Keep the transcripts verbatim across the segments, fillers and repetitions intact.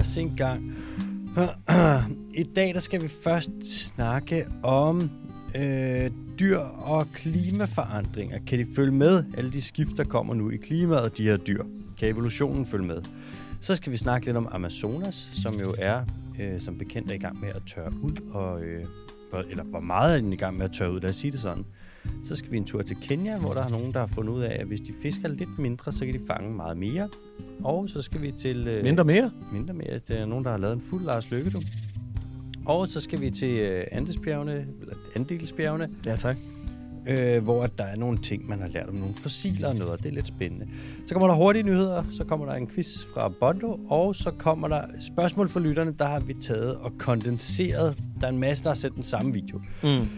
os en gang. I dag der skal vi først snakke om øh, dyr og klimaforandringer. Kan de følge med? Alle de skift, der kommer nu i klimaet og de her dyr. Kan evolutionen følge med? Så skal vi snakke lidt om Amazonas, som jo er øh, som bekendt er i gang med at tørre ud. Og, øh, eller hvor meget er den i gang med at tørre ud? Lad os sige det sådan. Så skal vi en tur til Kenya, hvor der er nogen, der har fundet ud af, at hvis de fisker lidt mindre, så kan de fange meget mere. Og så skal vi til... Øh, mindre mere? Mindre mere. Det er nogen, der har lavet en fuld Lars Lykke, du. Og så skal vi til øh, Andesbjergene, eller Andelsbjergene. Ja, tak. Øh, hvor der er nogle ting, man har lært om nogle fossiler og noget, og det er lidt spændende. Så kommer der hurtige nyheder, så kommer der en quiz fra Bondo, og så kommer der spørgsmål fra lytterne, der har vi taget og kondenseret. Der er en masse, der har set den samme video. Mm.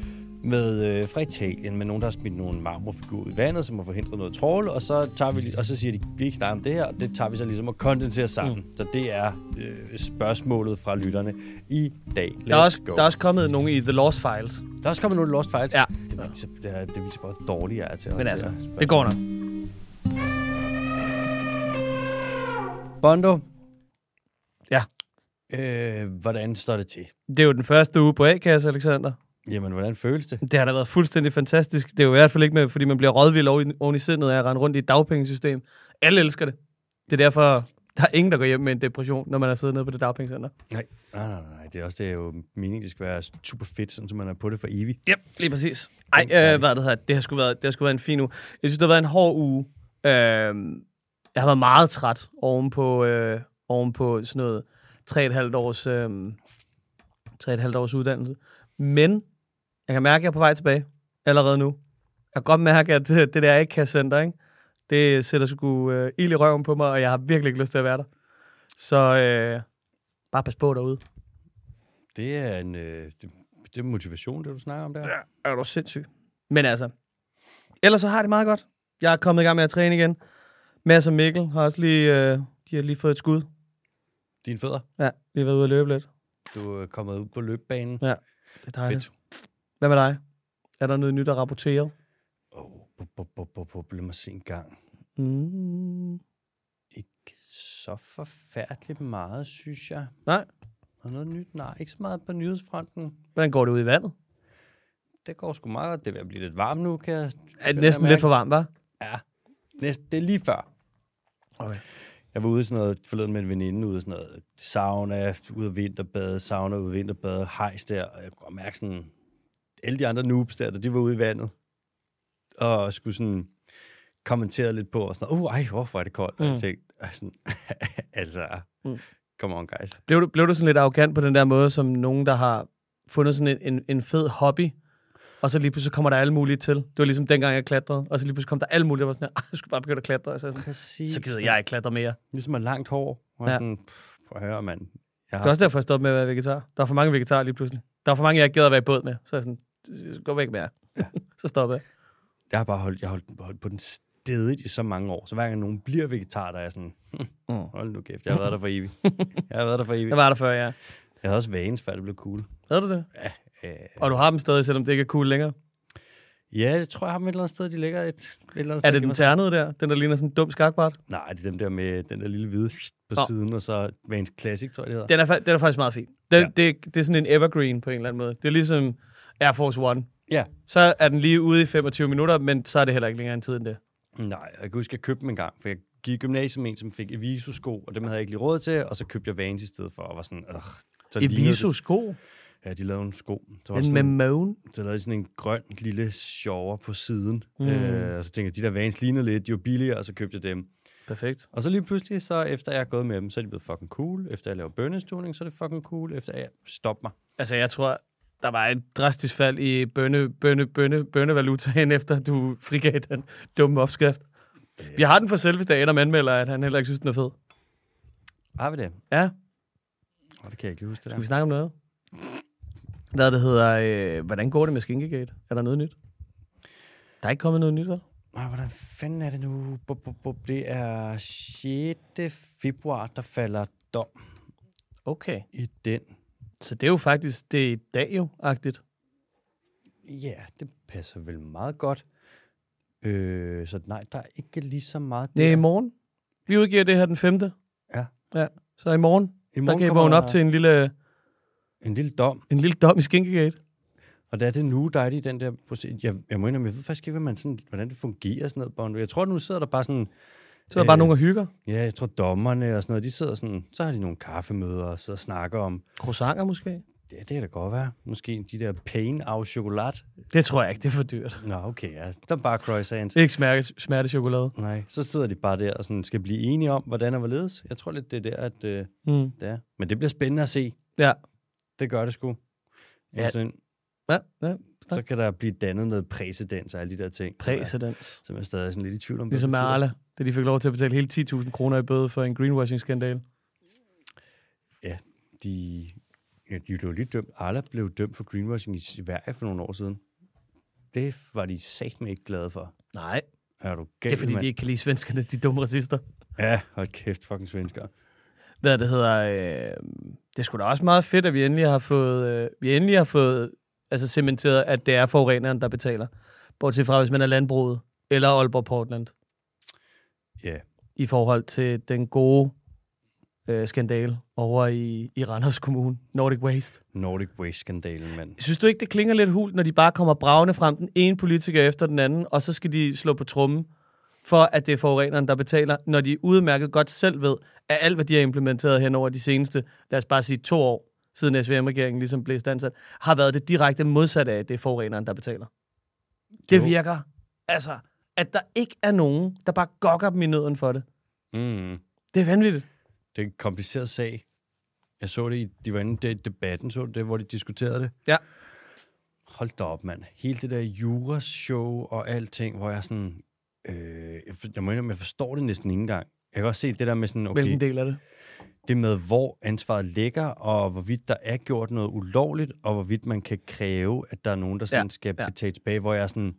Med, øh, fra Italien, med nogen, der har smidt nogle marmorfigurer i vandet, som har forhindret noget trål, og så, tager vi, og så siger de, vi ikke snakker om det her, og det tager vi så ligesom og kondenserer sammen. Mm. Så det er øh, spørgsmålet fra lytterne i dag. Der er, også, der er også kommet nogle i The Lost Files. Der er også kommet nogle i The Lost Files? Ja. Det viser, det er, det viser bare, hvor dårlig jeg er til at... Men altså, at det går nok. Bondo? Ja? Øh, hvordan står det til? Det er jo den første uge på A-kasse, Alexander. Jamen, hvordan føles det? Det har da været fuldstændig fantastisk. Det er jo i hvert fald ikke med, fordi man bliver rådvild oven i sindet af at rende rundt i et dagpengesystem. Alle elsker det. Det er derfor, der er ingen, der går hjem med en depression, når man har siddet nede på det dagpengecenter. Nej, nej, nej, nej. Det er også det er jo meningen, det skal være super fedt, sådan som man er på det for evigt. Yep, lige præcis. Ej, øh, hvad det her? Det har sgu været, det har sgu været en fin uge. Jeg synes, det har været en hård uge. Øh, jeg har været meget træt oven på, øh, oven på sådan noget tre komma fem års, øh, tre komma fem års uddannelse. Men jeg kan mærke, at jeg er på vej tilbage allerede nu. Jeg kan godt mærke, at det der A-kassecenter, ikke? Det sætter sgu øh, ild i røven på mig, og jeg har virkelig ikke lyst til at være der. Så øh, bare pas på derude. Det er en øh, det, det er motivation, det du snakker om der. Ja, er du sindssyg. Men altså, ellers så har det meget godt. Jeg er kommet i gang med at træne igen. Mads og Mikkel har også lige, øh, de har lige fået et skud. Dine fødder? Ja, vi har været ude at løbe lidt. Du er kommet ud på løbebanen. Ja, det er dejligt. Fedt. Hvad med dig? Er der noget nyt at rapportere? Åh, oh, lad mig se en gang. Mm. Ikke så forfærdeligt meget, synes jeg. Nej. Er noget nyt? Nej, ikke så meget på nyhedsfronten. Hvordan går det ud i vandet? Det går sgu meget godt. Det vil blive lidt varmt nu, kan jeg... Er det næsten lidt for varmt, hva'? Ja, næsten, det er lige før. Okay. Jeg var ude sådan noget, forleden med en veninde, ude sådan noget sauna, ude vinterbade, sauna, ude vinterbade, hejs der, og jeg kunne mærke sådan... Alle de andre noobs der, de var ude i vandet, og skulle sådan kommentere lidt på, og sådan, uh, ej, hvorfor er det koldt? Mm. Og jeg tænkte, sådan, altså, mm. come on, guys. Blev du, blev du sådan lidt arrogant på den der måde, som nogen, der har fundet sådan en, en, en fed hobby, og så lige pludselig kommer der alle mulige til? Det var ligesom dengang, jeg klatrede, og så lige pludselig kom der alle mulige, der var sådan, ej, jeg skulle bare begynde at klatre, og så sådan, så gider jeg ikke klatre mere. Ligesom en langt hår, og ja. Sådan, prøv at høre, mand. Det er også derfor, jeg stoppede med at være vegetar. Der er for mange vegetarer lige pludselig. Der er for mange, jeg ikke gider at være i båd med, så jeg sådan, gå væk mere. Ja. Så stopper jeg. Jeg har bare holdt, jeg holdt, holdt på den stedigt i så mange år, så hver gang nogen bliver vegetar, der er sådan, hm, hold nu kæft, jeg har været der for evigt. Jeg har været der for evigt. Jeg var der før, ja. Jeg havde også vanes, før det blev cool. Havde du det? Ja. Øh... Og du har dem stadig, selvom det ikke er cool længere? Ja, det tror jeg har dem et eller andet sted, de ligger et, et eller andet sted. Er det den ternede der? Den, der ligner sådan en dum skakbart? Nej, det er dem der med den der lille hvide på oh. siden, og så vanes classic, tror jeg det hedder. Den er, den er faktisk meget fin. Den, ja. det, det er sådan en evergreen på en eller anden måde. Det er ligesom Air Force One. Ja. Så er den lige ude i femogtyve minutter, men så er det heller ikke længere end tid end det. Nej, jeg kan huske, at jeg købte dem en gang, for jeg gik i gymnasiet med en, som fik Eviso-sko, og dem havde jeg ikke lige råd til, og så købte jeg Vans i stedet for, og var sådan, så Eviso-sko? Ja, de lavede en sko. Så var en sådan, med maven? Så lavede de sådan en grøn lille sjovere på siden, mm. øh, og så tænkte jeg, de der Vans ligner lidt, de var billigere, og så købte jeg dem. Perfekt. Og så lige pludselig, så efter jeg er gået med dem, så er de blevet fucking cool. Efter jeg laver bønnestuning, så er det fucking cool. Efter jeg stopper mig. Altså, jeg tror... Der var et drastisk fald i bønne, bønne, bønne, bønnevalutaen, efter du frigav den dumme opskrift. Yeah. Vi har den for selveste af, der anmelder, at han heller ikke synes, den er fed. Har vi det? Ja. Oh, det kan jeg ikke huske det der. Skal vi snakke om noget? Hvad det hedder, øh, hvordan går det med Skinkergate? Er der noget nyt? Der er ikke kommet noget nyt, hva'? Nej, hvordan fanden er det nu? Bup, bup, bup. Det er sjette februar, der falder dom. Okay. I den. Så det er jo faktisk, det er i dag jo-agtigt. Ja, det passer vel meget godt. Øh, så nej, der er ikke lige så meget... Det er i morgen. Vi udgiver det her den femte. Ja. Ja, så i morgen Der gav hun op til en lille... En lille dom. En lille dom i Skinkergate. Og der er det nu dejligt, den der proces. Jeg, jeg må indrømme, jeg ved faktisk ikke, hvad man sådan, hvordan det fungerer sådan noget, Bondo. Jeg tror, nu sidder der bare sådan... Så er der bare øh, nogen, der hygger? Ja, jeg tror, dommerne og sådan noget, de sidder sådan... Så har de nogle kaffemøder og sidder og snakker om... Croissanter måske? Ja, det kan da godt være. Måske de der pain au chocolat. Det tror jeg ikke, det er for dyrt. Nå, okay, ja. Så bare croissants. Ikke smerte, smerte chokolade. Nej, så sidder de bare der og sådan, skal blive enige om, hvordan og hvorledes. Jeg tror lidt, det er der, at øh, mm. det er. Men det bliver spændende at se. Ja. Det gør det sgu. Ja. Ja, ja. Så kan der blive dannet noget præcedens og alle de der ting. Præcedens. Som er stadig sådan lidt i tvivl om. Ligesom med Arla, da de fik lov til at betale hele ti tusind kroner i bøde for en greenwashing-skandale. Ja, de... Ja, de blev lige dømt. Arla blev dømt for greenwashing i Sverige for nogle år siden. Det var de satme ikke glade for. Nej. Er du galt, det er fordi, man? De ikke kan lide svenskerne, de dumme racister. Ja, hold kæft, fucking svenskere. Hvad det hedder... Øh, det er sgu da også meget fedt, at vi endelig har fået... Øh, vi endelig har fået... Altså cementeret, at det er forureneren, der betaler. Bortset fra, hvis man er landbruget. Eller Aalborg-Portland. Ja. Yeah. I forhold til den gode... Øh, skandal over i, i Randers Kommune. Nordic Waste. Nordic Waste-skandalen, mand. Synes du ikke, det klinger lidt hult, når de bare kommer bragende frem den ene politiker efter den anden, og så skal de slå på trummen for, at det er forureneren, der betaler, når de udmærket godt selv ved, at alt, hvad de har implementeret hen over de seneste, lad os bare sige to år, siden S V M-regeringen ligesom blev standsat, har været det direkte modsatte af, at det er forureneren, der betaler. Det jo. Virker. Altså, at der ikke er nogen, der bare gokker dem i nøden for det. Mm. Det er vanvittigt. Det er en kompliceret sag. Jeg så det i, de var inde i debatten, så det, hvor de diskuterede det. Ja. Hold da op, mand. Hele det der jurashow og alting, hvor jeg sådan... Øh, jeg må indrømme, jeg forstår det næsten ikke engang. Jeg kan også se det der med sådan... Okay, hvilken del er det? Det med, hvor ansvaret ligger, og hvorvidt der er gjort noget ulovligt, og hvorvidt man kan kræve, at der er nogen, der sådan ja. skal ja. betale tilbage, hvor jeg sådan...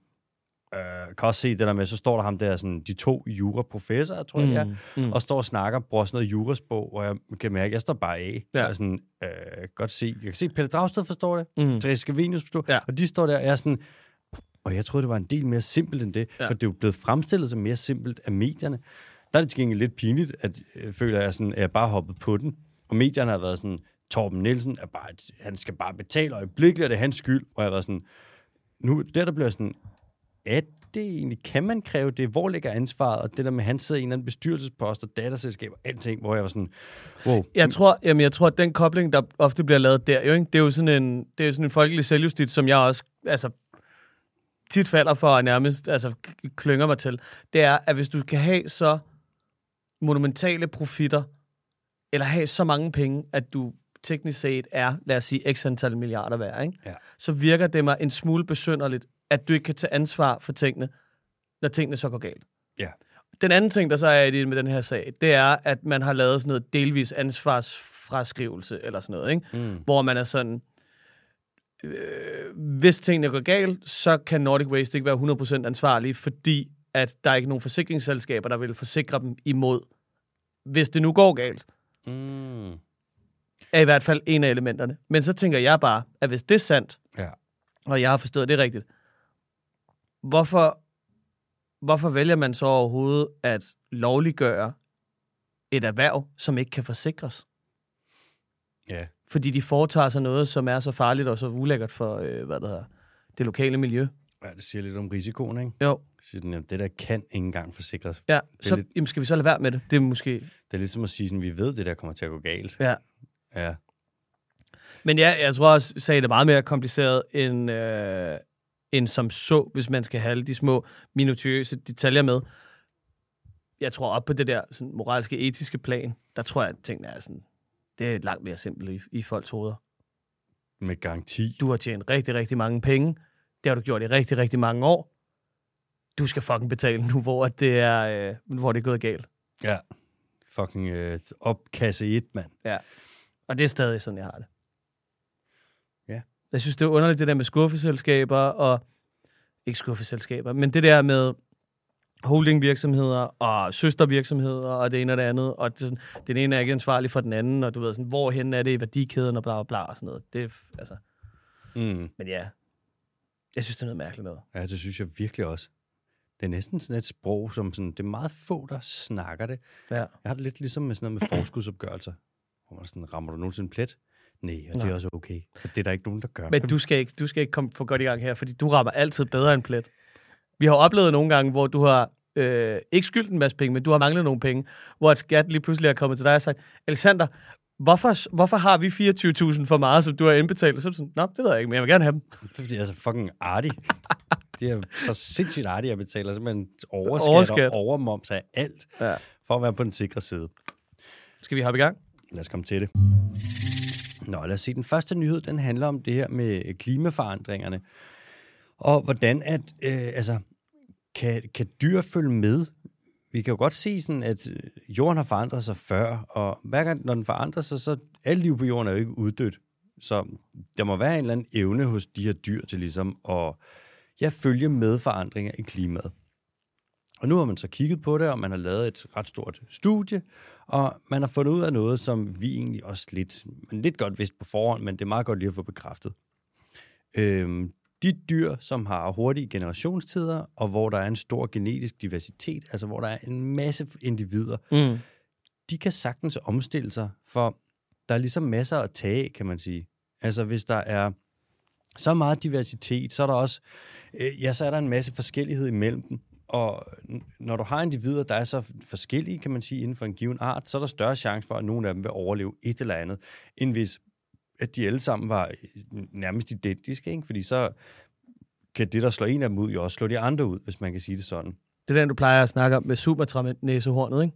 Øh, kan også se det der med, så står der ham der, sådan, de to juraprofessorer, tror jeg, mm, jeg mm. og står og snakker, bruger sådan noget jurasbog, og jeg kan mærke, at jeg står bare af. Ja. Og sådan, øh, godt se. Jeg kan se, Pelle Dragsted forstår det, mm. Therese Scavenius forstår ja. og de står der, og jeg er sådan, og jeg troede, det var en del mere simpelt end det, ja. for det er jo blevet fremstillet som mere simpelt af medierne. Der er det til gengæld lidt pinligt, at jeg føler, at jeg, sådan, at jeg bare hoppet på den, og medierne har været sådan, Torben Nielsen, er bare, han skal bare betale øjeblikkeligt, og det er hans skyld, og jeg var sådan, nu, der der bliver sådan, er det egentlig, kan man kræve det? Hvor ligger ansvaret? Og det der med, at han sidder i en eller anden bestyrelsespost og datterselskaber, alting, hvor jeg var sådan, wow. Jeg tror, jamen, jeg tror at den kobling, der ofte bliver lavet der, jo, ikke? Det er jo sådan en, det er sådan en folkelig selvjustit, som jeg også altså, tit falder for og nærmest altså, klynger mig til. Det er, at hvis du kan have så monumentale profitter, eller have så mange penge, at du teknisk set er, lad os sige, x antal milliarder værd, ikke? Ja. Så virker det mig en smule besynderligt, at du ikke kan tage ansvar for tingene, når tingene så går galt. Ja. Den anden ting, der så er i det med den her sag, det er, at man har lavet sådan noget delvis ansvarsfraskrivelse, eller sådan noget, ikke? Mm. Hvor man er sådan, øh, hvis tingene går galt, så kan Nordic Waste ikke være hundrede procent ansvarlig, fordi at der er ikke nogen forsikringsselskaber, der vil forsikre dem imod, hvis det nu går galt. Mm. Er i hvert fald en af elementerne. Men så tænker jeg bare, at hvis det er sandt, ja. og jeg har forstået det rigtigt, Hvorfor, hvorfor vælger man så overhovedet at lovliggøre et erhverv, som ikke kan forsikres? Ja. Fordi de foretager sig noget, som er så farligt og så ulækkert for øh, hvad det hedder, det lokale miljø. Ja, det siger lidt om risikoen, ikke? Jo. Sådan, jamen, det der kan ikke engang forsikres. Ja, så lidt... jamen, skal vi så lade være med det? Det er måske... Det er lidt som at sige, at vi ved, at det der kommer til at gå galt. Ja. Ja. Men ja, jeg tror også, sagde det meget mere kompliceret end... Øh... end som så, hvis man skal have alle de små minutiøse detaljer med. Jeg tror op på det der sådan, moralske, etiske plan, der tror jeg, at tingene er sådan, det er langt mere simpelt i, i folks hoveder. Med garanti. Du har tjent rigtig, rigtig mange penge. Det har du gjort i rigtig, rigtig mange år. Du skal fucking betale nu, hvor det er, øh, hvor det er gået galt. Ja. Fucking øh, opkasse et, mand. Ja. Og det er stadig sådan, jeg har det. Jeg synes, det er underligt, det der med skuffeselskaber og... Ikke skuffeselskaber, men det der med holdingvirksomheder og søstervirksomheder og det ene og det andet. Og det sådan, den ene er ikke ansvarlig for den anden, og du ved sådan, hvorhen er det i værdikæden og bla bla bla og sådan noget. Det altså... Mm. Men ja, jeg synes, det er noget mærkeligt noget. Ja, det synes jeg virkelig også. Det er næsten sådan et sprog, som sådan... Det er meget få, der snakker det. Ja. Jeg har det lidt ligesom med sådan noget med forskudsopgørelser. Hvor man sådan, rammer du nogensinde plet? Nej, og det er også okay. For det er der ikke nogen, der gør. Men du skal ikke, du skal ikke komme for godt i gang her, fordi du rammer altid bedre end plet. Vi har oplevet nogle gange, hvor du har øh, ikke skyldt en masse penge, men du har manglet nogle penge, hvor et skat lige pludselig er kommet til dig og sagt, Alexander, hvorfor, hvorfor har vi fireogtyve tusind for meget, som du har indbetalt? Og så er du sådan, nej, det ved jeg ikke, men jeg vil gerne have dem. Det er fordi jeg er så fucking artig. Det er så sindssygt artigt, jeg betaler simpelthen overskat, overskat. og overmoms af alt, ja. For at være på den sikre side. Skal vi hoppe i gang? Lad os komme til det. Nå, lad os se. Den første nyhed, den handler om det her med klimaforandringerne. Og hvordan at, øh, altså, kan, kan dyr følge med? Vi kan jo godt se sådan, at jorden har forandret sig før, og hver gang, når den forandrer sig, så alt liv på jorden er jo ikke uddødt. Så der må være en eller anden evne hos de her dyr til ligesom at ja, følge med forandringer i klimaet. Og nu har man så kigget på det, og man har lavet et ret stort studie, og man har fundet ud af noget, som vi egentlig også lidt, lidt godt vidste på forhånd, men det er meget godt lige at få bekræftet. Øhm, de dyr, som har hurtige generationstider, og hvor der er en stor genetisk diversitet, altså hvor der er en masse individer, mm. de kan sagtens omstille sig, for der er ligesom masser at tage, kan man sige. Altså hvis der er så meget diversitet, så er der også, øh, ja, så er der en masse forskellighed imellem dem. Og når du har individer, der er så forskellige, kan man sige, inden for en given art, så er der større chance for, at nogle af dem vil overleve et eller andet, end hvis at de alle sammen var nærmest identiske, ikke? Fordi så kan det, der slår en af dem ud, jo også slå de andre ud, hvis man kan sige det sådan. Det er den, du plejer at snakke om med Sumatra-næsehornet, ikke?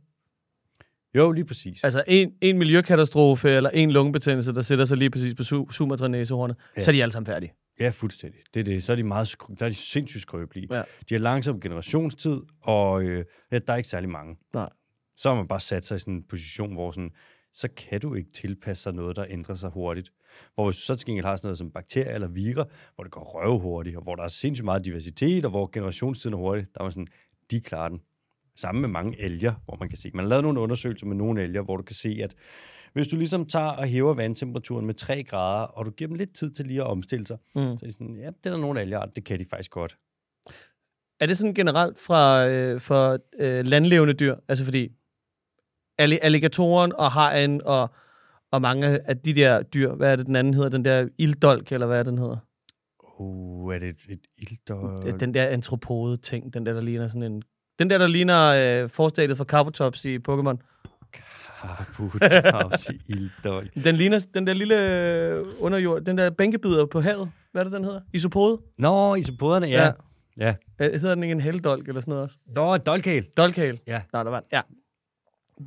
Jo, lige præcis. Altså en, en miljøkatastrofe eller en lungebetændelse, der sætter sig lige præcis på su- Sumatra-næsehornet, ja. Så er de alle sammen færdige. Ja, fuldstændig. Det er det. Så er de, meget skru- der er de sindssygt skrøbelige. Ja. De har langsom generationstid, og øh, ja, der er ikke særlig mange. Nej. Så har man bare sat sig i sådan en position, hvor sådan, så kan du ikke tilpasse sig noget, der ændrer sig hurtigt. Hvor hvis du så til gengæld har sådan noget som bakterier eller virer, hvor det går røv hurtigt, og hvor der er sindssygt meget diversitet, og hvor generationstiden er hurtigt, der er man sådan, de klarer den. Sammen med mange elger, hvor man kan se. Man har lavet nogle undersøgelser med nogle elger, hvor du kan se, at hvis du ligesom tager og hæver vandtemperaturen med tre grader, og du giver dem lidt tid til lige at omstille sig, mm. så er det sådan, ja, det er der nogle alger, det kan de faktisk godt. Er det sådan generelt fra, øh, for øh, landlevende dyr? Altså fordi alligatoren og hajen og, og mange af de der dyr, hvad er det den anden hedder? Den der ilddolk, eller hvad er den hedder? Uh, er det et, et ilddolk? Den der antropode ting, den der, der ligner sådan en... Den der, der ligner øh, forstadiet for Caputops i Pokémon. Caputops i ilddolk. Den ligner den der lille underjord, den der bænkebider på havet. Hvad er det, den hedder? Isopode? Nå, isopoderne, ja. ja. ja. Hedder den ikke en halvdolk eller sådan noget også? Nå, dolkhæl. Dolkhæl. Ja. Nå, der var den. Ja.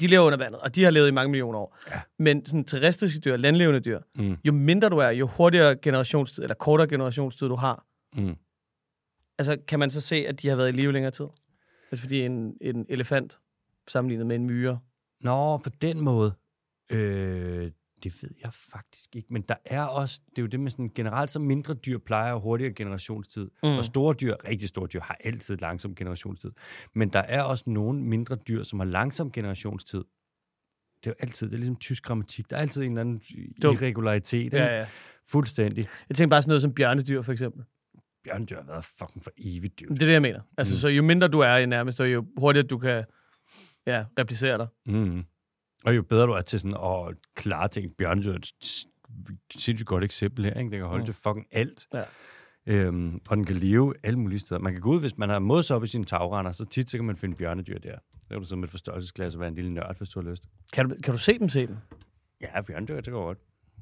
De lever under vandet, og de har levet i mange millioner år. Ja. Men sådan terrestriske dyr, landlevende dyr, mm. jo mindre du er, jo hurtigere generationstid, eller kortere generationstid du har, mm. altså kan man så se, at de har været i live længere tid? Altså fordi en, en elefant sammenlignet med en myre. Nå, på den måde. Øh, det ved jeg faktisk ikke. Men der er også, det er jo det med sådan, generelt så mindre dyr plejer hurtigere generationstid. Mm. Og store dyr, rigtig store dyr, har altid langsom generationstid. Men der er også nogle mindre dyr, som har langsom generationstid. Det er jo altid, det er ligesom tysk grammatik. Der er altid en eller anden irregularitet. Ja, ja. Fuldstændig. Jeg tænker bare sådan noget som bjørnedyr for eksempel. Bjørnedyr har været fucking for evigt dyr. Det er det, jeg mener. Altså, mm. så jo mindre du er i nærmest, og jo hurtigere du kan ja, replicere dig. Mm. Og jo bedre du er til sådan at klare ting. Bjørnedyr er et sindssygt godt eksempel her, ikke? Den kan holde mm. til fucking alt. Ja. Øhm, og den kan leve alle mulige steder. Man kan gå ud, hvis man har mods op i sine tagrender, så tit så kan man finde bjørnedyr der. Så kan du så med et forstørrelsesglas og være en lille nørd, hvis du har lyst. Kan du, kan du se dem, se dem? Ja, bjørnedyr, det går godt.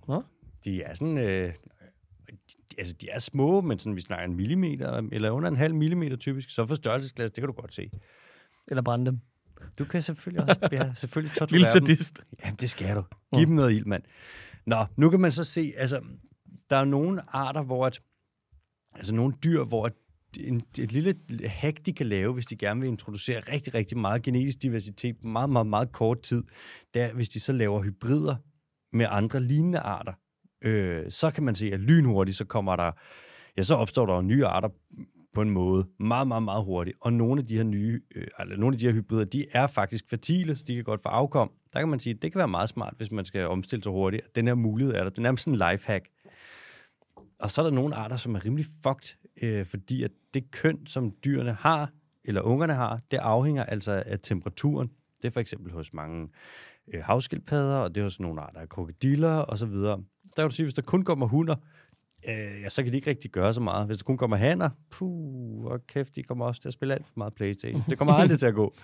Hå? De er sådan... Øh, altså, de er små, men sådan, vi snakker en millimeter, eller under en halv millimeter typisk, så forstørrelsesglas, det kan du godt se. Eller brænde dem. Du kan selvfølgelig også ja, selvfølgelig torturere dem. Vildt sadist. Jamen, det skal du. Giv dem noget ild, mand. Nå, nu kan man så se, altså, der er nogle arter, hvor et, altså nogle dyr, hvor et, en, et lille hack, de kan lave, hvis de gerne vil introducere rigtig, rigtig meget genetisk diversitet på meget, meget, meget kort tid, det er, hvis de så laver hybrider med andre lignende arter. Øh, så kan man se, at lynhurtigt, så kommer der, ja, så opstår der nye arter på en måde, meget, meget, meget hurtigt, og nogle af de her nye, øh, eller nogle af de her hybrider, de er faktisk fertile, så de kan godt få afkom. Der kan man sige, at det kan være meget smart, hvis man skal omstille sig hurtigt. Den her mulighed er der. Den er nærmest sådan en lifehack. Og så er der nogle arter, som er rimelig fucked, øh, fordi at det køn, som dyrene har, eller ungerne har, det afhænger altså af temperaturen. Det er for eksempel hos mange øh, havskildpadder, og det er jo sådan nogle arter af krokodiller og så videre. Der kan du sige, hvis der kun kommer hunder, øh, ja, så kan de ikke rigtig gøre så meget. Hvis der kun kommer hanner, puh, hvor kæft, de kommer også til at spille alt for meget PlayStation. Det kommer aldrig til at gå.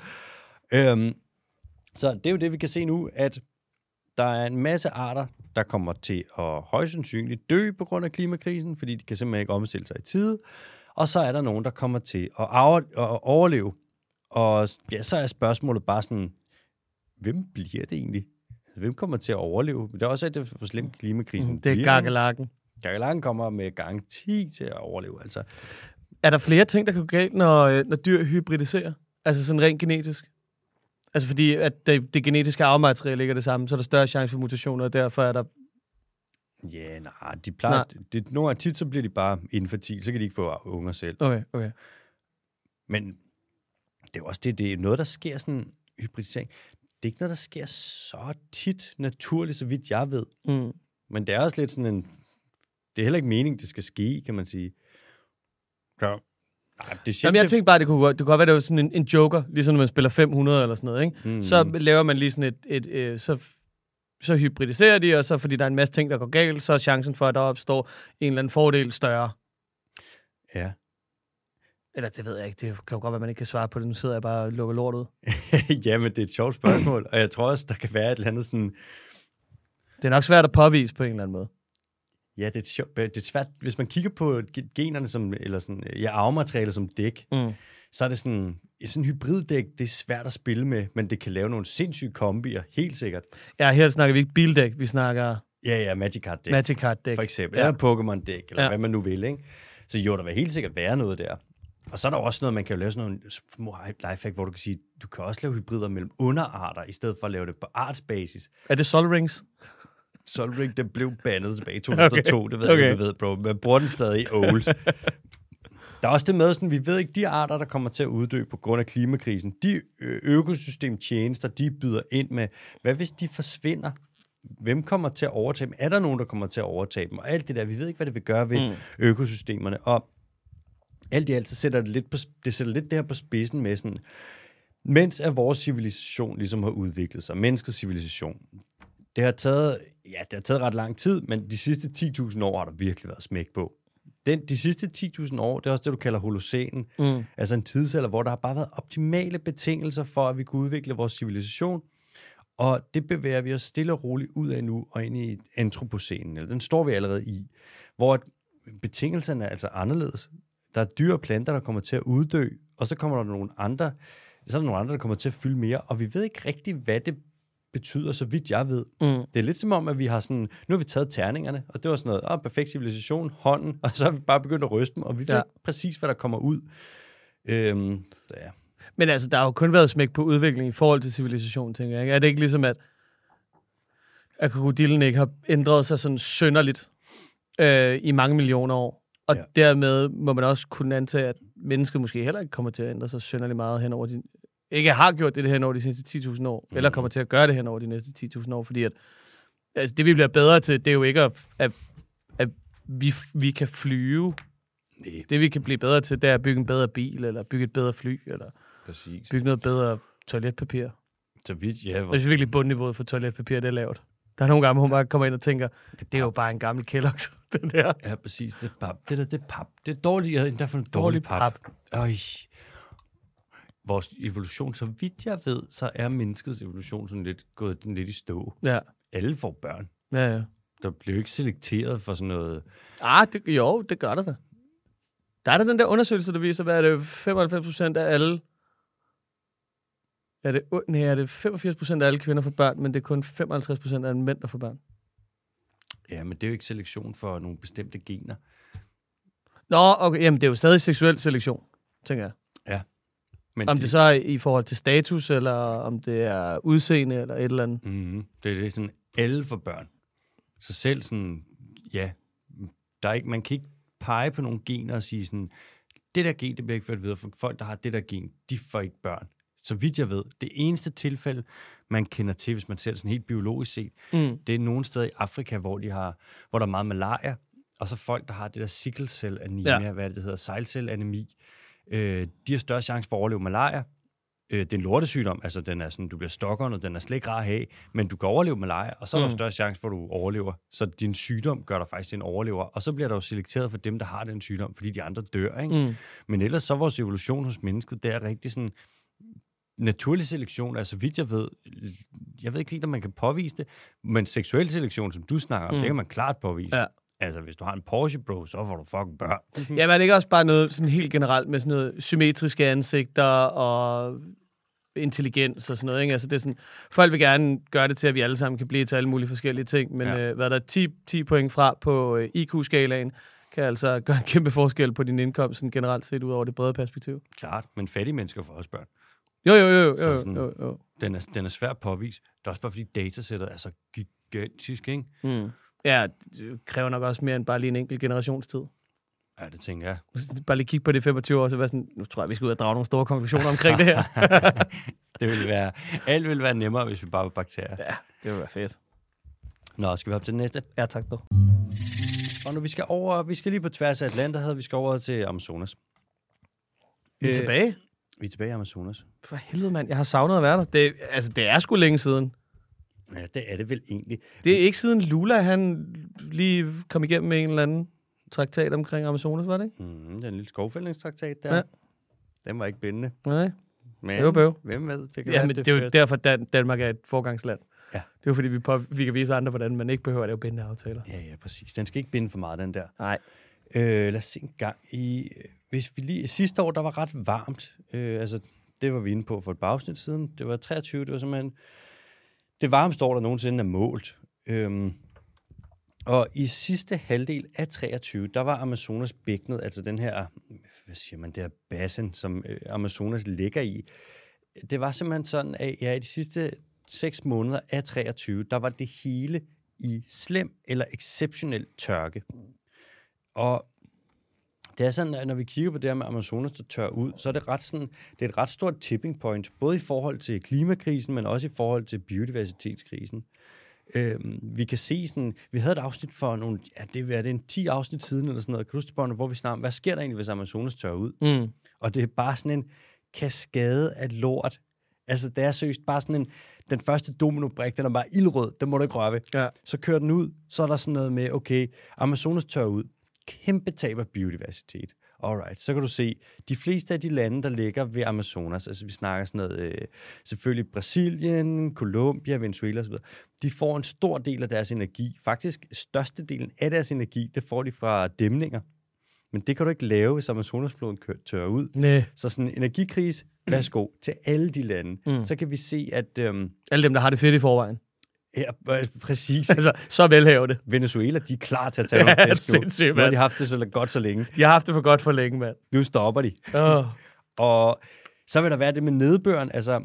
Øhm, så det er jo det, vi kan se nu, at der er en masse arter, der kommer til at højst sandsynligt dø på grund af klimakrisen, fordi de kan simpelthen ikke omstille sig i tide. Og så er der nogen, der kommer til at overleve. Og ja, så er spørgsmålet bare sådan, hvem bliver det egentlig? Hvem kommer til at overleve? Det er også, at det er for slemt klimakrisen. Det er gakkelakken. Gakkelakken kommer med garanti til at overleve, altså. Er der flere ting, der kan gå galt, når, når dyr hybridiserer? Altså sådan rent genetisk? Altså fordi, at det, det genetiske arvemateriale ikke er det samme, så er der større chance for mutationer, og derfor er der... Ja, yeah, nej, de plejer... Nej. Det, nogle af tit, så bliver de bare infertile, så kan de ikke få unger selv. Okay, okay. Men det er også det, det er noget, der sker sådan hybridisering. Det er ikke noget, der sker så tit naturligt, så vidt jeg ved. Mm. Men det er også lidt sådan en... Det er heller ikke meningen, det skal ske, kan man sige. Så... Nej, det Jamen, jeg tænkte bare, det kunne, det kunne godt være, det var sådan en, en joker, ligesom når man spiller fem hundrede eller sådan noget, ikke? Mm. Så laver man lige sådan et... et, et øh, så, så hybridiserer de, og så fordi der er en masse ting, der går galt, så er chancen for, at der opstår en eller anden fordel større. Ja. Eller det ved jeg ikke. Det kan jo godt være, man ikke kan svare på det. Nu sidder jeg bare og lukker lort ud. Jamen, det er et sjovt spørgsmål, og jeg tror også, der kan være et eller andet sådan... Det er nok svært at påvise på en eller anden måde. Ja, det er, sjovt, det er svært. Hvis man kigger på generne, som, eller sådan, ja, arvemateriale som dæk, mm. så er det sådan, sådan en hybriddæk, det er svært at spille med, men det kan lave nogle sindssyge kombier, helt sikkert. Ja, her snakker vi ikke bildæk, vi snakker... Ja, ja, Magic Card dæk. Magic Card dæk. For eksempel, ja. Eller Pokémon dæk, eller ja. Hvad man nu vil, ikke? Så jo, der vil helt sikkert være noget der. Og så er der også noget, man kan jo lave sådan nogle lifehack, hvor du kan sige, du kan også lave hybrider mellem underarter, i stedet for at lave det på artsbasis. Er det Solrings? Solring, det blev bandet tilbage i to tusind og to, okay. Det ved jeg okay. ikke, du ved, bro. Man bruger den stadig old. Der er også det med, sådan, vi ved ikke, de arter, der kommer til at uddø på grund af klimakrisen, de økosystemtjenester, de byder ind med, hvad hvis de forsvinder? Hvem kommer til at overtage dem? Er der nogen, der kommer til at overtage dem? Og alt det der, vi ved ikke, hvad det vil gøre ved mm. økosystemerne. Og alt i alt, så sætter det lidt, på, det, sætter lidt det her på spidsen med sådan, mens at vores civilisation ligesom har udviklet sig, menneskets civilisation, det har taget... Ja, det har taget ret lang tid, men de sidste ti tusind år har der virkelig været smæk på. Den, de sidste ti tusind år, det er også det, du kalder holocenen. Mm. Altså en tidsalder, hvor der har bare været optimale betingelser for, at vi kunne udvikle vores civilisation. Og det bevæger vi os stille og roligt ud af nu og ind i antropocenen. Eller den står vi allerede i, hvor betingelserne er altså anderledes. Der er dyr og planter, der kommer til at uddø, og så kommer der nogle andre, så er der nogle andre, der kommer til at fylde mere. Og vi ved ikke rigtig, hvad det betyder, så vidt jeg ved. Mm. Det er lidt som om, at vi har sådan, nu har vi taget terningerne, og det var sådan noget, åh, perfekt civilisation, hånden, og så har vi bare begyndt at ryste dem, og vi ja. Ved præcis, hvad der kommer ud. Øhm, så ja. Men altså, der har jo kun været smæk på udviklingen i forhold til civilisation, tænker jeg. Ikke? Er det ikke ligesom, at, at krokodillen ikke har ændret sig sådan synderligt øh, i mange millioner år? Og ja. Dermed må man også kunne antage, at mennesket måske heller ikke kommer til at ændre sig synderligt meget hen over de ikke har gjort det her over de sidste ti tusind år, mm. eller kommer til at gøre det her over de næste ti tusind år, fordi at, altså det, vi bliver bedre til, det er jo ikke, at, at, at vi, vi kan flyve. Nee. Det, vi kan blive bedre til, det er at bygge en bedre bil, eller bygge et bedre fly, eller præcis. Bygge noget bedre toiletpapir. Så vidt, ja. Hvor... Jeg synes virkelig, bundniveauet for toiletpapir, det er lavt. Der er nogle gange, hvor hun bare kommer ind og tænker, det er, det er jo bare en gammel Kellogg's, den der. Ja, præcis. Det er pap. Det der, det er pap. Det er dårligere end derfor en dårlig, dårlig pap. pap. Øj. Vores evolution, så vidt jeg ved, så er menneskets evolution sådan lidt gået den lidt i stå. Ja. Alle får børn. Ja, ja. Der bliver ikke selekteret for sådan noget... Ah, det, jo, det gør der da. Der er der den der undersøgelse, der viser, hvad er det femoghalvfems procent af alle... Er det, nej, er det femogfirs procent af alle kvinder får børn, men det er kun femoghalvtreds procent af mænd, der får børn. Ja, men det er jo ikke selektion for nogle bestemte gener. Nå, okay, jamen det er jo stadig seksuel selektion, tænker jeg. Ja. Men om det, det så er i forhold til status, eller om det er udseende, eller et eller andet. Mm-hmm. Det er det sådan, alle for børn. Så selv sådan, ja, der er ikke, man kan ikke pege på nogle gener og sige sådan, det der gen, det bliver ikke ført videre, for folk, der har det der gen, de får ikke børn. Så vidt jeg ved, det eneste tilfælde, man kender til, hvis man ser sådan helt biologisk set, mm. det er nogle steder i Afrika, hvor, de har, hvor der er meget malaria, og så folk, der har det der sickle cell anemia, ja. Hvad det hedder, sejlcellanemi, Øh, de har større chance for at overleve malaria, øh, det er en lortesygdom, altså den er sådan, du bliver stokkerne, den er slet ikke rar at have, men du kan overleve med leje, og så er der mm. større chance for, at du overlever. Så din sygdom gør dig faktisk til en overlever, og så bliver der jo selekteret for dem, der har den sygdom, fordi de andre dør, ikke? Mm. Men ellers så vores evolution hos mennesket, det er rigtig sådan... Naturlig selektion, altså vidt jeg ved, jeg ved ikke helt, om man kan påvise det, men seksuel selektion, som du snakker om, mm. det kan man klart påvise. Ja. Altså, hvis du har en Porsche, bro, så får du fucking børn. Jamen, er det ikke også bare noget sådan helt generelt med sådan noget symmetriske ansigter og intelligens og sådan noget, ikke? Altså, det er sådan, folk vil gerne gøre det til, at vi alle sammen kan blive til alle mulige forskellige ting, men ja. øh, hvad der er ti, ti point fra på øh, I Q-skalaen, kan altså gøre en kæmpe forskel på din indkomst sådan generelt set, ud over det brede perspektiv. Klart, men fattige mennesker får også børn. Jo, jo, jo. jo, så sådan, jo, jo. Den, er, den er svær at påvise. Det er også bare, fordi datasættet er så gigantisk, ikke? Mm. Ja, det kræver nok også mere end bare lige en enkelt generationstid. Ja, det tænker jeg. Bare lige kigge på det femogtyve år, så være sådan, nu tror jeg, vi skal ud og drage nogle store konklusioner omkring det her. Det ville være, alt ville være nemmere, hvis vi bare var bakterier. Ja, det ville være fedt. Nå, skal vi hoppe til det næste? Ja, tak dog. Og nu vi skal over, vi skal lige på tværs af Atlanterhavet, vi skal over til Amazonas. Vi er øh, tilbage? Vi er tilbage i Amazonas. For helvede, mand. Jeg har savnet at være der. Det, altså, det er sgu længe siden. Ja, det er det vel egentlig. Det er ikke siden Lula, han lige kom igennem med en eller anden traktat omkring Amazonas, var det ikke? Mm, den lille skovfældningstraktat der. Ja. Den var ikke bindende. Nej. Men bøv, bøv. Hvem ved? Det, kan ja, være, men det, det er jo derfor, Dan- Danmark er et forgangsland. Ja. Det er fordi, vi, på, vi kan vise andre, hvordan man ikke behøver at lave bindende aftaler. Ja, ja, præcis. Den skal ikke binde for meget, den der. Nej. Øh, lad os se en gang i... Hvis vi lige, sidste år, der var ret varmt. Øh, altså, det var vi inde på for et bagsnit siden. Det var treogtyve, det var simpelthen det varmeste år, der nogensinde er målt. Øhm, og i sidste halvdel af treogtyve, der var Amazonas bækkenet, altså den her, hvad siger man, det her bassen, som øh, Amazonas ligger i. Det var simpelthen sådan, at ja, i de sidste seks måneder af treogtyve, der var det hele i slem eller exceptionel tørke. Og det er sådan, at når vi kigger på det her med Amazonas, der tør ud, så er det, ret sådan, det er et ret stort tipping point, både i forhold til klimakrisen, men også i forhold til biodiversitetskrisen. Øhm, vi kan se sådan, vi havde et afsnit for nogle, ja, det er det en ti afsnit siden, eller sådan noget, kan du huske det, hvor vi snakker, hvad sker der egentlig, hvis Amazonas tør ud? Mm. Og det er bare sådan en kaskade af lort. Altså, det er seriøst bare sådan en, den første dominobrik, den er bare ildrød, den må du ikke røre ved. Ja. Så kører den ud, så er der sådan noget med, okay, Amazonas tør ud. Kæmpe tab af biodiversitet. Alright, så kan du se, de fleste af de lande, der ligger ved Amazonas, altså vi snakker sådan noget, øh, selvfølgelig Brasilien, Kolumbia, Venezuela osv., de får en stor del af deres energi. Faktisk størstedelen af deres energi, det får de fra dæmninger. Men det kan du ikke lave, hvis Amazonasfloden tørrer ud. Næh. Så sådan en energikrise, værsgo, til alle de lande. Mm. Så kan vi se, at... Øh, alle dem, der har det fedt i forvejen. Ja, præcis. Altså, så velhavende. Venezuela, de er klar til at tage nogle tæske. Nu har de haft det så godt så længe. De har haft det for godt for længe, mand. Nu stopper de. Oh. Og så vil der være det med nedbøren. Altså,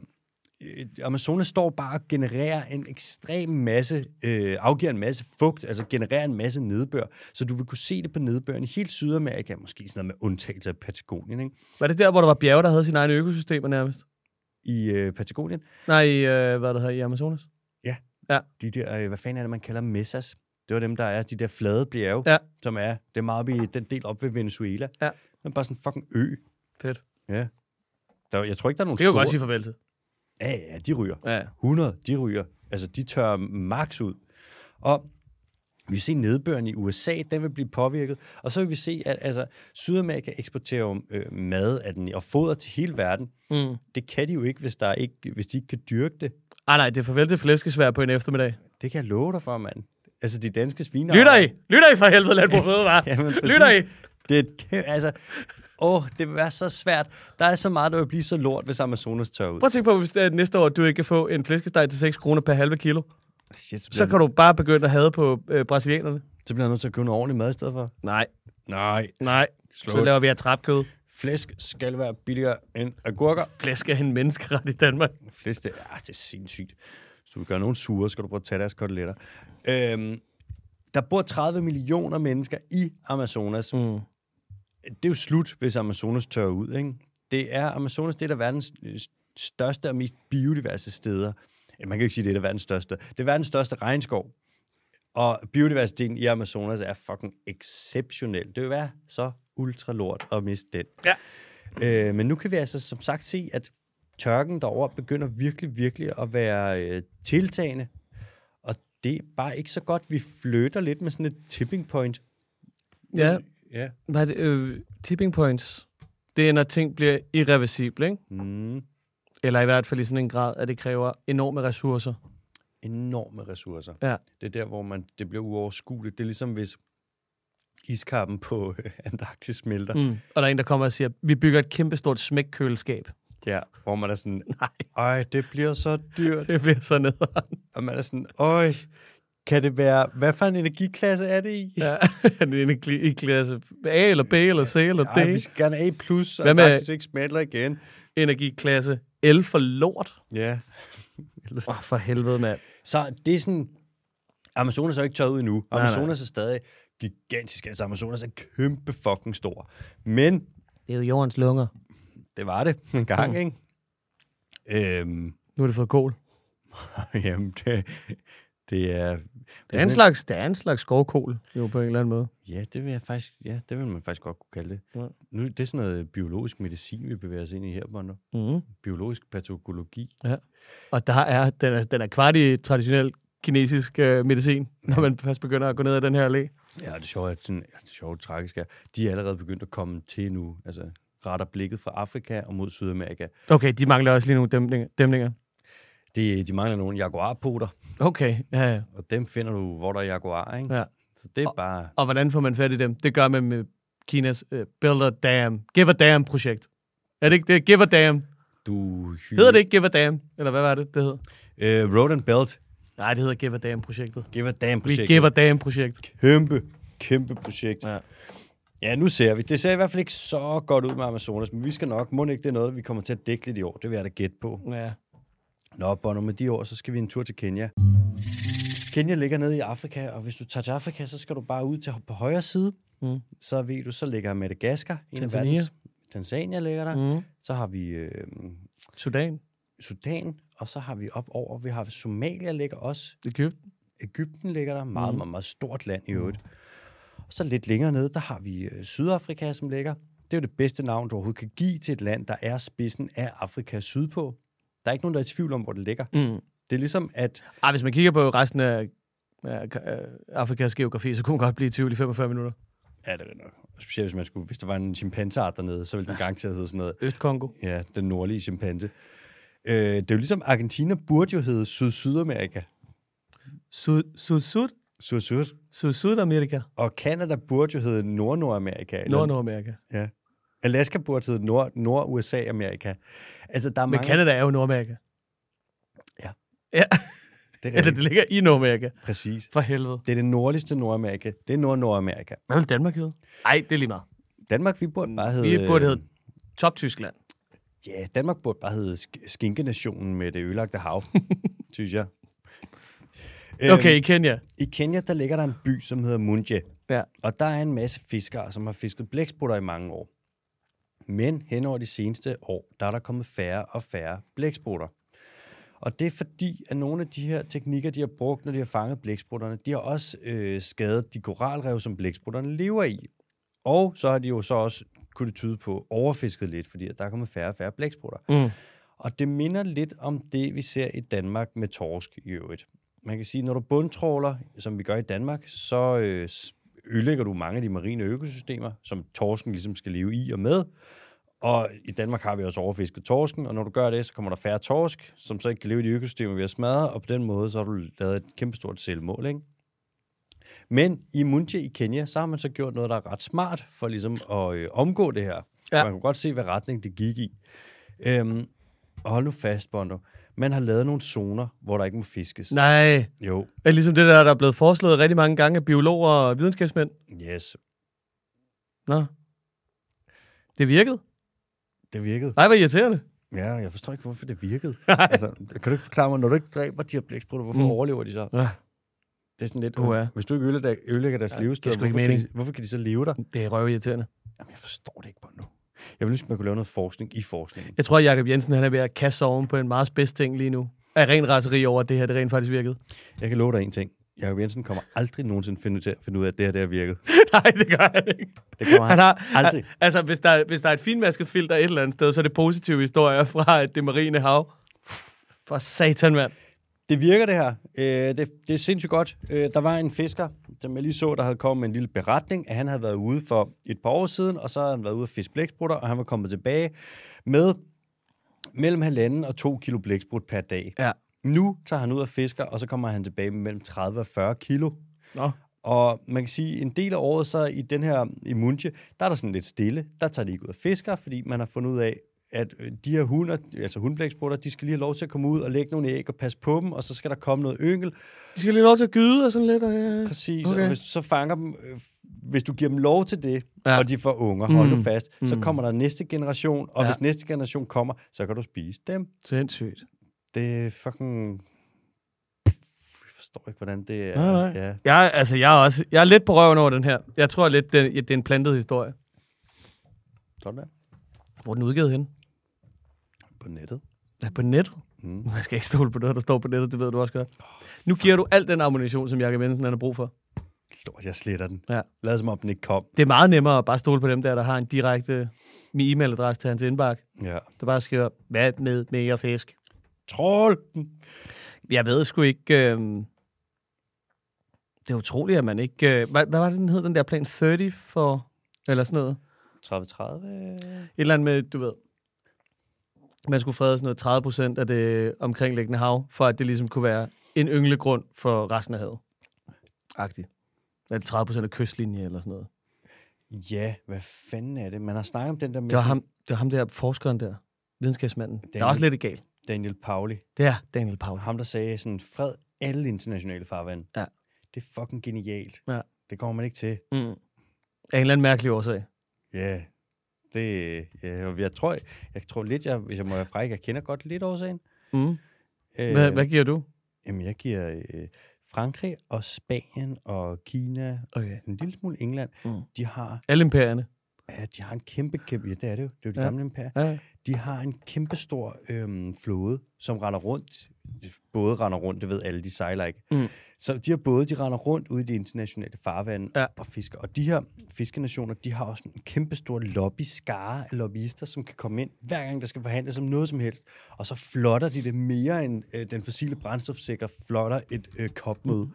Amazonas står bare og genererer en ekstrem masse, øh, afgiver en masse fugt, altså genererer en masse nedbør. Så du vil kunne se det på nedbøren i hele Sydamerika, måske sådan noget med undtagelse af Patagonien, ikke? Var det der, hvor der var bjerge, der havde sine egne økosystemer nærmest? I øh, Patagonien? Nej, i, øh, hvad der hedder, i Amazonas? Ja. De der, hvad fanden er det, man kalder mesas? Det var dem, der er de der flade bjerge, ja. Som er, det er meget i den del op ved Venezuela. Ja. Men bare sådan en fucking ø. Fedt. Ja. Der, jeg tror ikke, der er nogen store... Det kan jo godt sige farvel til. Ja, ja, de ryger. Ja. hundrede, de ryger. Altså, de tør max ud. Og vi vil se nedbøren i U S A, den vil blive påvirket. Og så vil vi se, at altså, Sydamerika eksporterer øh, mad af den, og foder til hele verden. Mm. Det kan de jo ikke, hvis, der ikke, hvis de ikke kan dyrke det. Ah, nej, det er farvel til flæskesvær på en eftermiddag. Det kan jeg love dig for, mand. Altså, de danske sviner... Lytter I! Lytter I for helvede, Landbrug Fødevare! Lytter I! Det er altså... Åh, det vil være så svært. Der er så meget, der vil blive så lort, hvis Amazonas tør ud. Prøv at tænke på, hvis det næste år, du ikke kan få en flæskesteg til seks kroner per halve kilo. Shit, så, så kan du bare begynde at hade på øh, brasilianerne. Så bliver du nødt til at købe noget ordentligt mad i stedet for? Nej. Nej. Nej. Slå så laver vi atrapkød. Flæsk skal være billigere end agurker. Flæsk er en menneskeret i Danmark. Flæsk, det, ah, det er sindssygt. Hvis du vil gøre nogen sure, skal du prøve at tage deres koteletter. Øhm, der bor tredive millioner mennesker i Amazonas. Mm. Det er jo slut, hvis Amazonas tørrer ud, ikke? Det er Amazonas, det er der verdens største og mest biodiverse steder. Man kan jo ikke sige, det er der verdens største. Det er verdens største regnskov. Og biodiversiteten i Amazonas er fucking exceptionel. Det vil være så ultra lort at miste den. Ja. Øh, men nu kan vi altså som sagt se, at tørken derover begynder virkelig, virkelig at være øh, tiltagende. Og det er bare ikke så godt. Vi flytter lidt med sådan et tipping point. Ja, ja. Hvad er det? Øh, tipping points. Det er, når ting bliver irreversible, ikke? Mm. Eller i hvert fald i sådan en grad, at det kræver enorme ressourcer. Enorme ressourcer. Ja. Det er der, hvor man, det bliver uoverskueligt. Det er ligesom, hvis iskappen på Antarktis smelter. Mm. Og der er en, der kommer og siger, vi bygger et kæmpestort smækkøleskab. Ja, hvor man er sådan, nej, det bliver så dyrt. Det bliver så nederen. Og man er sådan, øj, kan det være, hvad for en energiklasse er det i? Ja, en energiklasse A eller B eller C eller D. Ej, vi skal gerne A plus, og Antarktis ikke smelter igen. Energiklasse L for lort. Ja. Åh, oh, for helvede, mand. Så det er sådan, Amazonas er jo ikke tørret ud endnu. Amazonas nej, nej. er stadig gigantisk. Altså, Amazonas er kæmpe fucking stor. Men... det er jo jordens lunger. Det var det en gang, mm. ikke? Øhm, nu har det fået kål. Jamen, det, det er... Det, det, er en slags, det er en slags skovkål, jo, på en eller anden måde. Ja, det vil jeg faktisk... Ja, det vil man faktisk godt kunne kalde det. Ja. Nu, det er sådan noget biologisk medicin, vi bevæger os ind i her, Bondo. Mm. Biologisk patologi. Ja. Og der er... Den er, den er kvart i traditionel kinesisk øh, medicin, ja. Når man først begynder at gå ned ad den her allé. Ja, det er sjovt, at sådan... Det er sjovt, tragisk er... De er allerede begyndt at komme til nu, altså... retter blikket fra Afrika og mod Sydamerika. Okay, de mangler også lige nogle dæmninger. dæmninger. De, de mangler nogle jaguarpoter. Okay, ja, ja. Og dem finder du, hvor der er jaguar, ikke? Ja. Så det er og, bare... Og hvordan får man fat i dem? Det gør man med Kinas uh, Build a Dam, Give a Dam-projekt. Er det ikke det? Give a Dam. Du... Hy- hedder det ikke Give a Dam? Eller hvad var det, det hed? Uh, Road and Belt. Nej, det hedder Give a Dam-projektet. Give a Dam-projektet. Vi Give a Dam-projekt. Kæmpe, kæmpe projekt. Ja. Ja, nu ser vi. Det ser i hvert fald ikke så godt ud med Amazonas, men vi skal nok. Må ikke det er noget, vi kommer til at dække lidt i år. Det vil jeg da gætte på. Ja. Nå, Bono, med de år, så skal vi en tur til Kenya. Kenya ligger nede i Afrika, og hvis du tager til Afrika, så skal du bare ud til på højre side. Mm. Så ved du, så ligger Madagaskar. Tanzania. Verdens, Tanzania ligger der. Mm. Så har vi... Øh, Sudan. Sudan. Og så har vi op over, vi har Somalia ligger også. Egypten. Egypten ligger der. Meget, mm. meget, meget stort land i øvrigt. Mm. Og så lidt længere nede, der har vi Sydafrika, som ligger. Det er jo det bedste navn, du overhovedet kan give til et land, der er spidsen af Afrika sydpå. Der er ikke nogen, der er i tvivl om, hvor det ligger. Mm. Det er ligesom, at... Ej, hvis man kigger på resten af ja, Afrikas geografi, så kunne man godt blive i tvivl i femogfyrre minutter. Ja, det er nok. Specielt hvis, man skulle, hvis der var en chimpanseart dernede, så ville den garanteret hedde sådan noget. Østkongo. Ja, den nordlige chimpanse. Øh, det er jo ligesom, Argentina burde jo hedde Syd-Sydamerika. Syd-Syd? Syd-Syd. Syd-Sydamerika. Og Canada burde jo hedde Nord-Nordamerika. Nord-Nordamerika. Ja. Alaska burde hedde Nord-U S A-Amerika. Altså, der er Men mange... Canada er jo Nordamerika. Ja. Ja. Det, Eller, det ligger i Nordamerika. Præcis. For helvede. Det er det nordligste Nordamerika. Det er Nord-Nordamerika. Hvad vil Danmark hedde? Nej, det er lige meget. Danmark, vi burde bare hedde... Vi burde hedde Top-Tyskland. Ja, Danmark burde bare hedde Skinkernationen med det ødelagte hav, synes jeg. Okay, i Kenya. I Kenya, der ligger der en by, som hedder Munje. Ja. Og der er en masse fiskere, som har fisket blæksprutter i mange år. Men hen over de seneste år, der er der kommet færre og færre blæksprutter. Og det er fordi, at nogle af de her teknikker, de har brugt, når de har fanget blæksprutterne, de har også øh, skadet de koralrev, som blæksprutterne lever i. Og så har de jo så også, kunne det tyde på, overfisket lidt, fordi der er kommet færre og færre blæksprutter. Mm. Og det minder lidt om det, vi ser i Danmark med torsk i øvrigt. Man kan sige, at når du bundtråler, som vi gør i Danmark, så ødelægger du mange af de marine økosystemer, som torsken ligesom skal leve i og med. Og i Danmark har vi også overfisket torsken, og når du gør det, så kommer der færre torsk, som så ikke kan leve i de økosystemer, vi har smadret, og på den måde så har du lavet et kæmpestort selvmål, ikke? Men i Munje i Kenya, så har man så gjort noget, der er ret smart for ligesom at øh, omgå det her. Ja. Man kan godt se, hvad retning det gik i. Øhm, og hold nu fast, Bondo. Man har lavet nogle zoner, hvor der ikke må fiskes. Nej. Jo. Er ligesom det der, der er blevet foreslået rigtig mange gange af biologer og videnskabsmænd. Yes. Nå. Det virkede. Det virkede. Nej, hvor irriterende. Ja, jeg forstår ikke, hvorfor det virkede. Altså, kan du ikke forklare mig, når du ikke dræber de her blæksprutter, hvorfor mm. overlever de så? Ja. Det er sådan lidt, uh, hvis du ikke ødelægger deres ja, levested, hvorfor, de, hvorfor kan de så leve der? Det er røvirriterende. Jamen, jeg forstår det ikke på nu. Jeg vil lyst til, at man kunne lave noget forskning i forskningen. Jeg tror, at Jacob Jensen han er ved at kaste oven på en meget spids ting lige nu. Er ren raseri over, at det her det rent faktisk virkede. Jeg kan love dig en ting. Jacob Jensen kommer aldrig nogensinde finde, til at finde ud af, at det her, det har virket. Nej, det gør han ikke. Det kommer han, han har, aldrig. Han, altså, hvis der, hvis der er et finmasket filter et eller andet sted, så er det positive historier fra det marine hav. For satan, mand. Det virker, det her. Øh, det, det er sindssygt godt. Øh, der var en fisker, som jeg lige så, der havde kommet med en lille beretning, at han havde været ude for et par år siden, og så havde han været ude at fiske blæksprutter, og han var kommet tilbage med mellem halvanden og to kilo blæksprut per dag. Ja. Nu tager han ud og fisker, og så kommer han tilbage med mellem tredive og fyrre kilo. Nå. Og man kan sige, en del af året, så i den her i Munje, der er der sådan lidt stille. Der tager de ikke ud og fisker, fordi man har fundet ud af, at de her hunder, altså hundblæksprutter, de skal lige have lov til at komme ud og lægge nogle æg og passe på dem, og så skal der komme noget yngel. De skal lige have lov til at gyde og sådan lidt. Og ja. Præcis, okay. Og hvis du så fanger dem, hvis du giver dem lov til det, ja. Og de får unger, hold mm. du fast, mm. så kommer der næste generation, og ja. Hvis næste generation kommer, så kan du spise dem. Sindssygt. Det er fucking... Jeg forstår ikke, hvordan det er. Nej, nej. Ja. Jeg, altså, jeg, er også, jeg er lidt på røven over den her. Jeg tror lidt, det, det er en plantet historie. Sådan der. Hvor er den udgivet henne? På nettet. Ja, på nettet? Mm. Jeg skal ikke stole på det, der står på nettet, det ved du også godt. Oh, nu giver du al den ammunition, som Jacob Jensen har brug for. Lort, jeg sletter den. Ja. Lad som om den ikke kom. Det er meget nemmere at bare stole på dem der, der har en direkte e-mailadresse til hans indbakke. Ja. Der bare skriver, hvad med mega fisk? Troll! Jeg ved sgu ikke... Øh... Det er utroligt, at man ikke... Øh... Hvad, hvad var det, den hed, den der plan tredive for... Eller sådan noget? tredive tredive? Et eller andet med, du ved... Man skulle frede sådan noget tredive procent af det omkringliggende hav, for at det ligesom kunne være en ynglegrund for resten af havet. Agtigt. Eller tredive procent af kystlinje eller sådan noget. Ja, hvad fanden er det? Man har snakket om den der... Med det var, sådan... ham, det var ham der, forskeren der. Videnskabsmanden. Daniel... Der er også lidt galt. Daniel Pauli. Det er Daniel Pauli. Ham, der sagde sådan, fred alle internationale farvand. Ja. Det er fucking genialt. Ja. Det kommer man ikke til. Mm. Af en eller anden mærkelig årsag. Ja. Yeah. Det, yeah. jeg tror, jeg tror lidt, jeg, hvis jeg må være fræk, jeg kender godt lidt årsagen. Mm. Æh, hvad, hvad giver du? Jamen, jeg giver øh, Frankrig og Spanien og Kina, okay. En lille smule England. Mm. De har... Alle imperierne. Ja, de har en kæmpe, kæmpe... Ja, det er det jo. Det er jo de ja. Gamle imperier. Ja, ja. De har en kæmpestor øhm, flåde, som render rundt. Både render rundt, det ved alle, de sejler ikke. Mm. Så de her både, de render rundt ude i de internationale farvande ja. Og fisker. Og de her fiskenationer, de har også en kæmpestor lobby-skare af lobbyister, som kan komme ind hver gang, der skal forhandles om noget som helst. Og så flotter de det mere, end øh, den fossile brændstofsikker flotter et øh, kopmøde. Mm.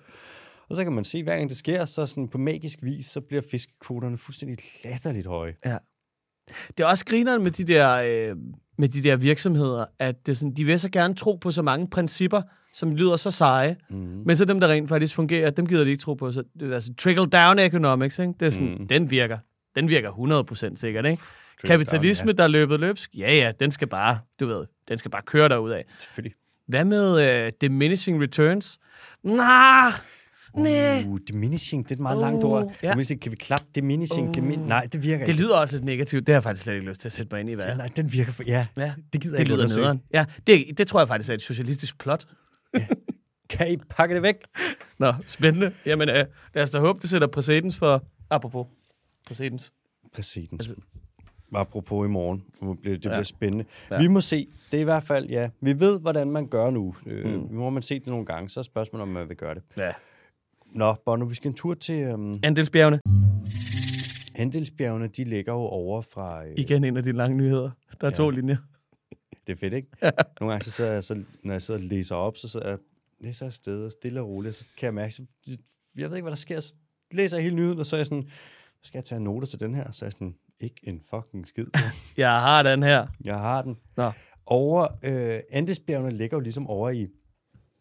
Og så kan man se, hver gang det sker, så sådan på magisk vis, så bliver fiskekvoterne fuldstændig latterligt høje. Ja. Det er også grineren med de der, øh, med de der virksomheder, at det sådan, de vil så gerne tro på så mange principper, som lyder så seje, mm. men så dem, der rent faktisk fungerer, dem gider de ikke tro på. Så, altså trickle-down economics, ikke? Det er sådan, mm. den virker. Den virker hundrede procent sikkert, ikke? Kapitalisme, down, ja. Der er løbet løbsk, ja ja, den skal bare, du ved, den skal bare køre derudad. Selvfølgelig. Hvad med øh, diminishing returns? Nah. Nej. Uh, diminishing, det er et meget uh, langt ord. Ja. Kan vi klappe diminishing? Uh. Dimin- Nej, det virker ikke. Det lyder også lidt negativt. Det har jeg faktisk slet ikke lyst til at sætte mig ind i. Hvad? Ja, nej, den virker for... Ja, ja. Det gider det jeg lyder nederen. Ja, det, det tror jeg faktisk er et socialistisk plot. Ja. Kan I pakke det væk? Nå, spændende. Jamen, øh, lad os da håbe, det sætter præcedens for... Apropos. Præcedens. Præcedens. Altså... Apropos i morgen. Det bliver, det ja. Bliver spændende. Ja. Vi må se. Det er i hvert fald, ja. Vi ved, hvordan man gør nu. Mm. Øh, må man se det nogle gange. Så er spørgsmålet, om man vil gøre det. Ja. Nå, Bono, vi skal en tur til... Øhm... Andesbjergene. Andesbjergene, de ligger jo over fra... Øh... Igen en af de lange nyheder. Der er ja. To linjer. Det er fedt, ikke? Ja. Nogle gange, så sidder jeg, så, når jeg sidder og læser op, så sidder jeg læser afsted og stille og roligt, så kan jeg mærke, så, jeg ved ikke, hvad der sker. Så læser jeg hele nyheden, og så er jeg sådan, skal jeg tage noter til den her? Så er jeg sådan, ikke en fucking skid. Jeg har den her. Jeg har den. Nå. Over øh, Andesbjergene ligger jo ligesom over i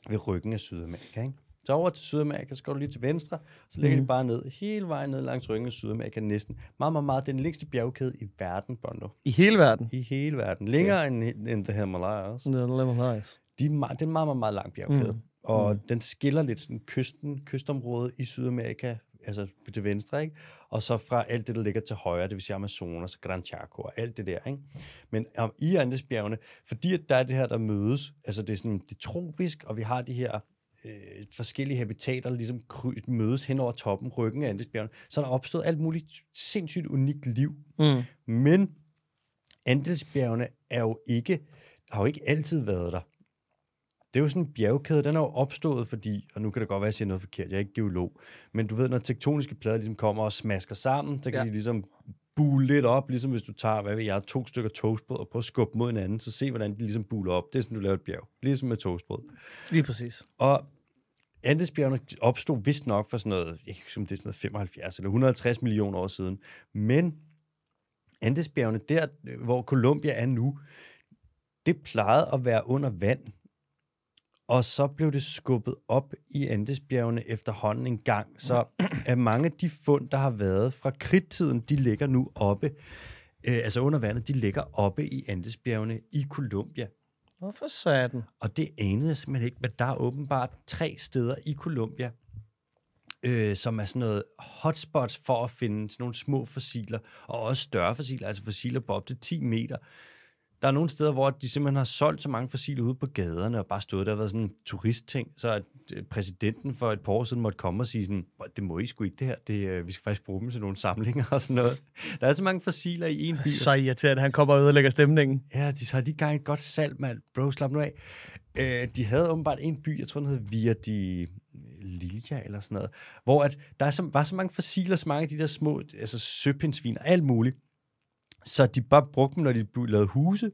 ved ryggen af Sydamerika, ikke? Så over til Sydamerika, så går du lige til venstre, så ligger mm. de bare ned, hele vejen ned langs ryggen af Sydamerika, næsten meget, meget, meget den længste bjergkæde i verden, Bondo. I hele verden? I hele verden. Længere yeah. end, end The Himalayas. The Himalayas. De, det er en meget, meget, meget lang bjergkæde, mm. og mm. den skiller lidt sådan kysten, kystområdet i Sydamerika, altså til venstre, ikke? Og så fra alt det, der ligger til højre, det vil sige Amazonas, Gran Chaco og alt det der, ikke? Men um, i Andesbjergene, fordi at der er det her, der mødes, altså det er sådan, det er tropisk, og vi har de her Øh, forskellige habitater ligesom kry- mødes hen over toppen, ryggen af Andesbjergene, så der er opstået alt muligt sindssygt unikt liv. Mm. Men Andesbjergene er jo ikke, har jo ikke altid været der. Det er jo sådan en bjergkæde, den er jo opstået, fordi, og nu kan det godt være, at jeg siger noget forkert, jeg er ikke geolog, men du ved, når tektoniske plader ligesom kommer og smasker sammen, så kan ja. de ligesom bule lidt op, ligesom hvis du tager, hvad ved jeg, to stykker toastbrød og prøver at skubbe mod hinanden, så se, hvordan de ligesom buler op. Det er sådan, du laver et bjerg. Ligesom med toastbrød. Lige præcis. Og Andesbjergene opstod vist nok for sådan noget, jeg kan ikke huske, om det er sådan noget femoghalvfjerds eller et hundrede og halvtreds millioner år siden, men Andesbjergene, der hvor Kolumbia er nu, det plejede at være under vand, og så blev det skubbet op i Andesbjergene efterhånden en gang. Så at mange af de fund, der har været fra kridttiden, de ligger nu oppe, øh, altså under vandet, de ligger oppe i Andesbjergene i Kolumbia. Hvorfor sagde den? Og det anede jeg simpelthen ikke, men der er åbenbart tre steder i Kolumbia, øh, som er sådan noget hotspots for at finde sådan nogle små fossiler, og også større fossiler, altså fossiler på op til ti meter. Der er nogle steder, hvor de simpelthen har solgt så mange fossiler ude på gaderne, og bare stået der og været sådan en turistting, så at præsidenten for et par år siden måtte komme og sige sådan, det må I sgu ikke det her, det, vi skal faktisk bruge dem til nogle samlinger og sådan noget. Der er så mange fossiler i en by. Så irriterende, han kommer og ødelægger stemningen. Ja, de så har lige gang et godt salg, mand. Bro, slap nu af. Øh, de havde åbenbart en by, jeg tror den hed Via de Lilia eller sådan noget, hvor at der er så, var så mange fossiler, så mange af de der små altså søpindsvin og alt muligt. Så de bare brugte dem, når de lavede huse.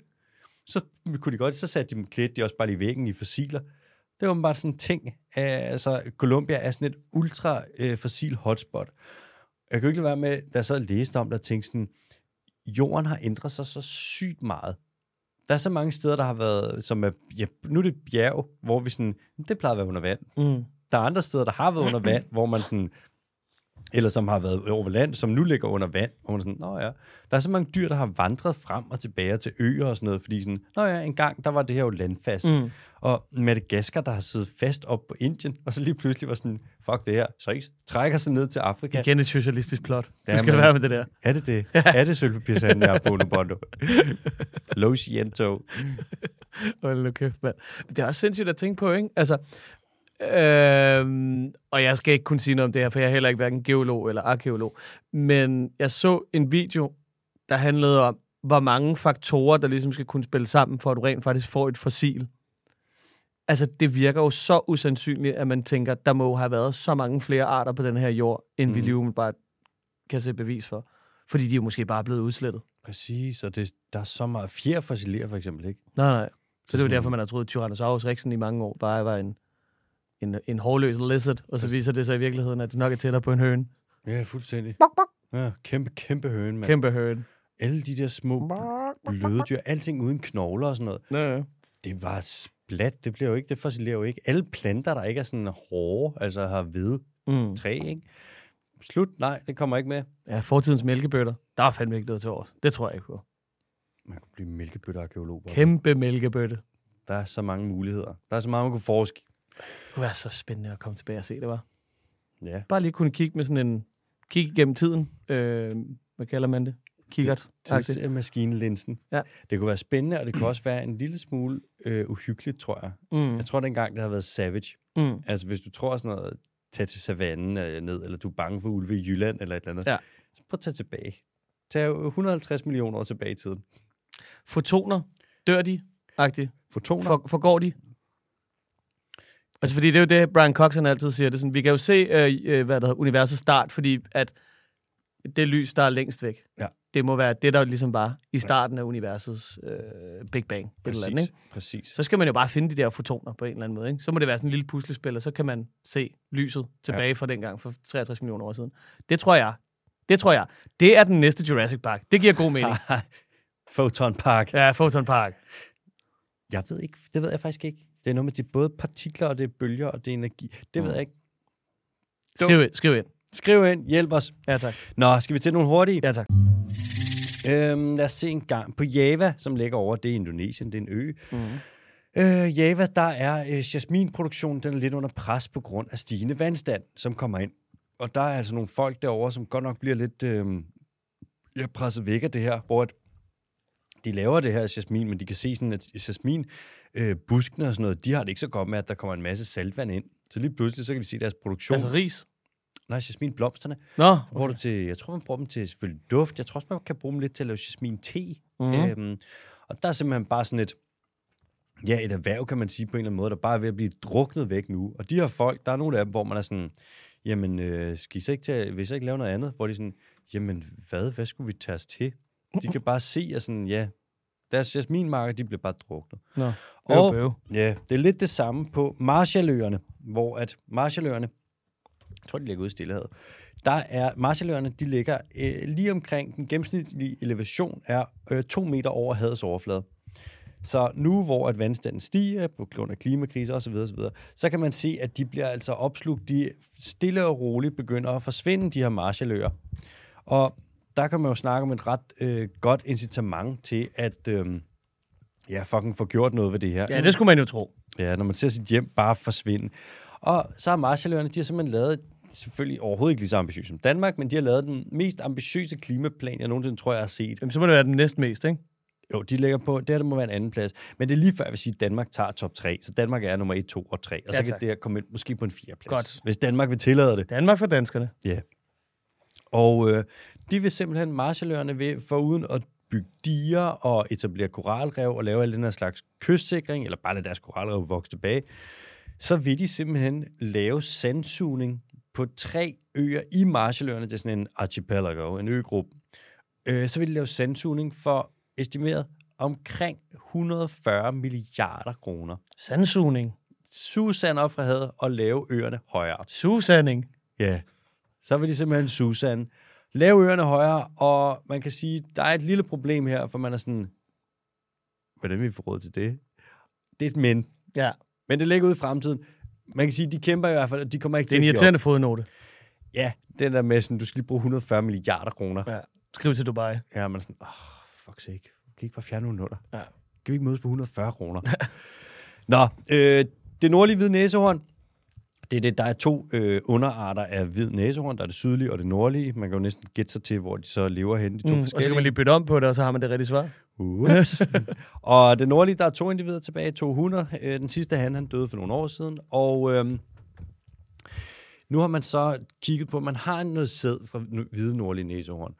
Så kunne de godt, så satte de dem klædt, de også bare lige væggen i fossiler. Det var bare sådan en ting. Altså, Colombia er sådan et ultra-fossil hotspot. Jeg kunne ikke lade være med, da jeg sad og læste om det, og tænkte sådan, jorden har ændret sig så sygt meget. Der er så mange steder, der har været, som er, ja, nu er det bjerg, hvor vi sådan, det plejer at være under vand. Mm. Der er andre steder, der har været under vand, hvor man sådan, eller som har været over land, som nu ligger under vand, hvor man sådan, nå ja, der er så mange dyr, der har vandret frem og tilbage til øer og sådan noget, fordi sådan, nå ja, engang, der var det her jo landfast. Mm. Og Madagaskar, der har siddet fast op på Indien, og så lige pludselig var sådan, fuck det her, så ikke trækker sig ned til Afrika. Igen et socialistisk plot. Ja, du skal men, være med det der. Er det det? Er det sølvpapirshandel, der er Bondo Bondo? Lo siento. Hold nu kæft, mand. Det er også sindssygt at tænke på, ikke? Altså, Øhm, og jeg skal ikke kunne sige noget om det her, for jeg er heller ikke hverken geolog eller arkeolog, men jeg så en video, der handlede om, hvor mange faktorer, der ligesom skal kunne spille sammen, for at du rent faktisk får et fossil. Altså, det virker jo så usandsynligt, at man tænker, der må have været så mange flere arter på den her jord, end mm. vi lige umiddelbart kan se bevis for. Fordi de er jo måske bare blevet udslettet. Præcis, og det, der er så meget fjer fossilerer for eksempel, ikke? Nej, nej. Så det er jo derfor, man har troet, at Tyrannosaurus Rexen i mange år bare var en en, en hårløs lizard, og så viser det sig i virkeligheden, at det nok er tættere på en høne. Ja, fuldstændig. Bok, bok. Ja, kæmpe, kæmpe høne, mand. Kæmpe høne. Alle de der små bl- bløde dyr, alting uden knogler og sådan noget. Ja, ja. Det er bare splat, det bliver jo ikke, det fossilerer jo ikke. Alle planter, der ikke er sådan hårde, altså har hvide mm. træ, ikke? Slut, nej, det kommer ikke med. Ja, fortidens mælkebøtter, der er fandme ikke noget til års. Det tror jeg ikke på. Man kan blive mælkebøtterarkæolog. Kæmpe mælkebøtte. Der er så mange muligheder. Der er så meget, man kan forske. Det kunne være så spændende at komme tilbage og se det, var. Ja. Bare lige kunne kigge med sådan en... Kigge igennem tiden. Øh, hvad kalder man det? Kikkert. Tidsmaskinelinsen. Ja. Det kunne være spændende, og det kunne også være en lille smule øh, uhyggeligt, tror jeg. Mm. Jeg tror dengang, det har været savage. Mm. Altså, hvis du tror sådan noget, tag til savannen øh, ned, eller du er bange for ulve i Jylland, eller et eller andet, ja. Så prøv at tage tilbage. Tag et hundrede og halvtreds millioner år tilbage i tiden. Fotoner. Dør de? Agtigt. Fotoner? For, forgår de? Altså, fordi det er jo det, Brian Cox han altid siger. Det er sådan, vi kan jo se øh, hvad der hedder, universets start, fordi at det lys, der er længst væk, ja. Det må være det, der ligesom var i starten af universets øh, Big Bang. Præcis, eller andet, ikke? Præcis. Så skal man jo bare finde de der fotoner på en eller anden måde. Ikke? Så må det være sådan en lille puslespil, og så kan man se lyset tilbage ja. Fra dengang for treogtres millioner år siden. Det tror jeg. Det tror jeg. Det er den næste Jurassic Park. Det giver god mening. Photon Park. Ja, Photon Park. Jeg ved ikke. Det ved jeg faktisk ikke. Det er noget med, det er både partikler, og det er bølger, og det er energi. Det mm. ved jeg ikke. Du. Skriv ind, skriv ind. Skriv ind, hjælp os. Ja, tak. Nå, skal vi til nogle hurtige? Ja, tak. Øhm, lad os se en gang på Java, som ligger over, det er Indonesien, det er en ø. Mm. Øh, Java, der er øh, jasminproduktionen, den er lidt under pres på grund af stigende vandstand, som kommer ind. Og der er altså nogle folk derovre, som godt nok bliver lidt øh, ja, presset væk af det her, hvor at de laver det her jasmin, men de kan se sådan, at jasmin, øh, buskene og sådan noget, de har det ikke så godt med, at der kommer en masse saltvand ind. Så lige pludselig, så kan de se deres produktion. Altså ris? Nej, jasminblomsterne. Nå, okay. Hvor du til, jeg tror, man bruger dem til selvfølgelig duft. Jeg tror også, man kan bruge dem lidt til at lave jasmin-te. Mm-hmm. Øhm, og der er simpelthen bare sådan et, ja, et erhverv, kan man sige, på en eller anden måde, der bare er ved at blive druknet væk nu. Og de her folk, der er nogle af dem, hvor man er sådan, jamen, øh, skal I så ikke tage, vil I så ikke lave noget andet? Hvor de sådan, jamen, hvad, hvad skulle vi tage os til? De kan bare se, at sådan, ja, deres jasminmarker, de bliver bare druknet. Nå, og, bøv. Ja, det er lidt det samme på Marshalløerne, hvor at Marshalløerne, jeg tror, de ligger ude i Stillehavet, der er, Marshalløerne, de ligger øh, lige omkring, den gennemsnitlige elevation er øh, to meter over havets overflade. Så nu, hvor at vandstanden stiger på grund af klimakrise osv., osv., så kan man se, at de bliver altså opslugt. De stille og roligt begynder at forsvinde, de her Marshalløer. Og der kan man jo snakke om et ret øh, godt incitament til at øh, ja, fucking få gjort noget ved det her. Ja, det skulle man jo tro. Ja, når man ser sit hjem bare forsvinde. Og så har Marshalløerne, de har simpelthen lavet, selvfølgelig overhovedet ikke lige så ambitiøs som Danmark, men de har lavet den mest ambitiøse klimaplan, jeg nogensinde tror, jeg har set. Jamen, så må det være den næst mest, ikke? Jo, de ligger på, det her, der må være en anden plads. Men det er lige før, jeg vil sige, at Danmark tager top tre. Så Danmark er nummer et, to og tre. Og ja, så kan tak. Det her komme ind måske på en fjerde plads. Godt. Hvis Danmark vil tillade det. Danmark for danskerne. Ja. Yeah. Og øh, de vil simpelthen, Marshalløerne vil, foruden at bygge diger og etablere koralrev og lave alle den her slags kystsikring, eller bare lade deres koralrev vokse tilbage, så vil de simpelthen lave sandsugning på tre øer i Marshalløerne. Det er sådan en archipelago, en øgruppe. Øh, så vil de lave sandsugning for estimeret omkring et hundrede og fyrre milliarder kroner. Sandsugning. Susand op fra havet og lave øerne højere. Susanding. Ja. Så vil de simpelthen susande. Lave øerne højere, og man kan sige, der er et lille problem her, for man er sådan, hvordan vil vi få råd til det? Det er et men. Ja. Men det ligger ude i fremtiden. Man kan sige, de kæmper i hvert fald, og de kommer ikke til at gøre. Det er en irriterende fodnote. Ja, den der med sådan, du skal lige bruge et hundrede og fyrre milliarder kroner. Ja. Skriv til Dubai. Ja, man er sådan, åh, oh, fuck sake. Kan vi ikke bare fjerne nogle nuller? Ja. Kan vi ikke mødes på et hundrede og fyrre kroner? Nå, øh, det nordlige hvide næsehorn, det er det, der er to øh, underarter af hvid næsehorn. Der er det sydlige og det nordlige. Man kan jo næsten gætte sig til, hvor de så lever henne, de to mm, forskellige. Og så kan man lige bytte om på det, og så har man det rigtige svar. Yes. Og det nordlige, der er to individer tilbage, to hunder. Øh, den sidste han, han døde for nogle år siden. Og øh, nu har man så kigget på, man har noget sæd fra hvide nordlige næsehorn.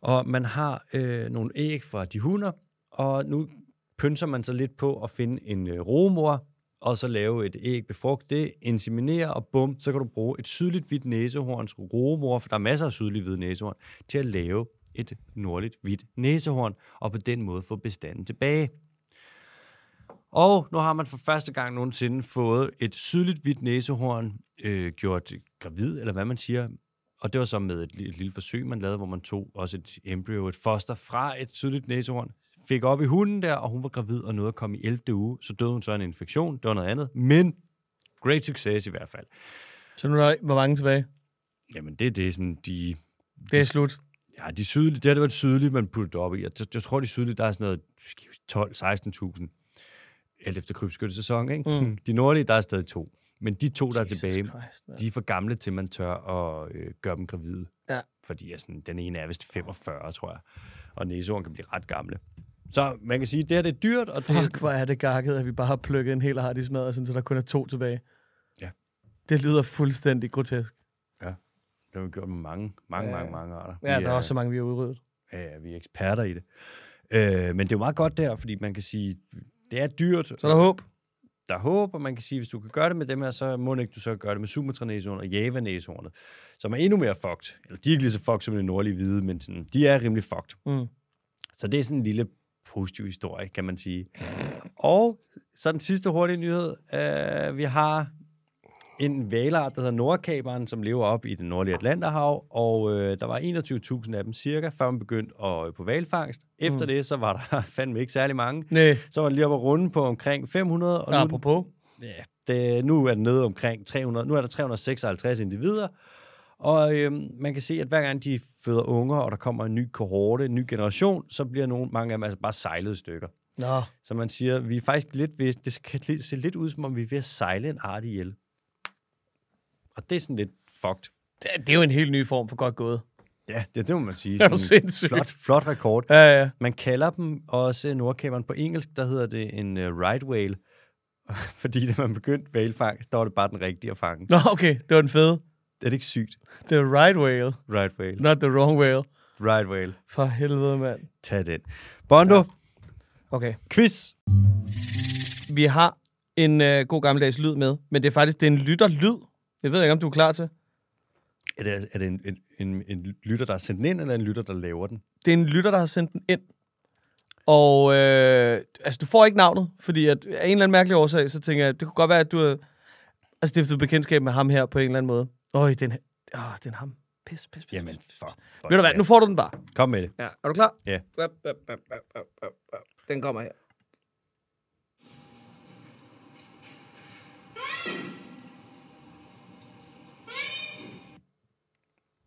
Og man har øh, nogle æg fra de hunder, og nu pynser man så lidt på at finde en øh, rugemor, og så lave et æg, befrugte det, inseminere, og bum, så kan du bruge et sydligt hvidt næsehorns rugemor, for der er masser af sydlige hvide næsehorn, til at lave et nordligt hvidt næsehorn, og på den måde få bestanden tilbage. Og nu har man for første gang nogensinde fået et sydligt hvidt næsehorn øh, gjort gravid, eller hvad man siger. Og det var så med et, et lille forsøg, man lavede, hvor man tog også et embryo, et foster fra et sydligt næsehorn, fik op i hunden der, og hun var gravid og nåede at komme i ellevte uge. Så døde hun så en infektion. Det var noget andet. Men great success i hvert fald. Så nu er der hvor mange tilbage? Jamen det, det er sådan de... Det er de, slut. Ja, de sydlige, det har det været sydlige, man puttede op i. Jeg, jeg tror, de sydlige, der er sådan noget tolv til seksten tusind. Alt efter krybskyttesæson, ikke? Mm. De nordlige, der er stadig to. Men de to, der Jesus er tilbage, Christ, ja. De er for gamle til, man tør at øh, gøre dem gravide. Ja. Fordi altså, den ene er vist femogfyrre, tror jeg. Og næsehorn kan blive ret gamle. Så man kan sige, at det her det er dyrt. Og fuck, det... hvor er det gakket, at vi bare har plukket en hel hardig smadre, så der kun er to tilbage. Ja. Det lyder fuldstændig grotesk. Ja. Det har vi gjort med mange, mange, ja. mange, mange arter. Ja, vi der er også så mange, vi har udryddet. Ja, vi er eksperter i det. Øh, men det er jo meget godt der, fordi man kan sige, det er dyrt. Så der håb. Der er håb, og man kan sige, at hvis du kan gøre det med dem her, så må ikke du så gøre det med Sumatra-næsehornet og Java-næsehornet, som er endnu mere fucked. Eller de er ikke lige så fucked som den nordlige hvide, men sådan, de er rimelig fucked. Mm. Så det er sådan en lille positiv historie, kan man sige. Og så den sidste hurtige nyhed. Øh, vi har en hvalart, der hedder nordkaperen, som lever op i det nordlige Atlanterhav, og øh, der var enogtyve tusind af dem cirka, før man begyndte at, øh, på hvalfangst. Efter mm. det, så var der fandme ikke særlig mange. Næh. Så var det lige oppe at runde på omkring fem hundrede. Og apropos. Nu, ja, det, nu er det nede omkring tre hundrede. Nu er der tre hundrede og seksoghalvtreds individer. Og øh, man kan se, at hver gang de føder unger, og der kommer en ny kohorte, en ny generation, så bliver nogle, mange af dem altså bare sejlede stykker. Nå. Så man siger, vi er faktisk lidt ved, det kan se lidt ud, som om vi er ved at sejle en art ihjel. Og det er sådan lidt fucked. Det, det er jo en helt ny form for godt gået. Ja, det, det må man sige. Det er sindssygt. Flot, flot rekord. Ja, ja. Man kalder dem også nordkæberen på engelsk, der hedder det en uh, right whale. Fordi da man begyndte hvalfangst, der var det bare den rigtige at fange. Nå, okay. Det var den fede. Det er det ikke sygt. The right whale. Right whale. Not the wrong whale. Right whale. For helvede, mand. Tag den. Bondo. Ja. Okay. Quiz. vi har en øh, god gammeldags lyd med, men det er faktisk det er en lytterlyd. Jeg ved ikke, om du er klar til. Er det, er det en, en, en, en lytter, der har sendt den ind, eller en lytter, der laver den? Det er en lytter, der har sendt den ind. Og øh, altså, du får ikke navnet, fordi at, af en eller anden mærkelig årsag, så tænker jeg, det kunne godt være, at du har altså, stiftet bekendtskab med ham her på en eller anden måde. Øj, den her. Åh, oh, den er ham. Pis, pis, pis. Jamen, fuck. Ved du hvad, nu får du den bare. Kom med det. Ja. Er du klar? Ja. Yeah. Den kommer her.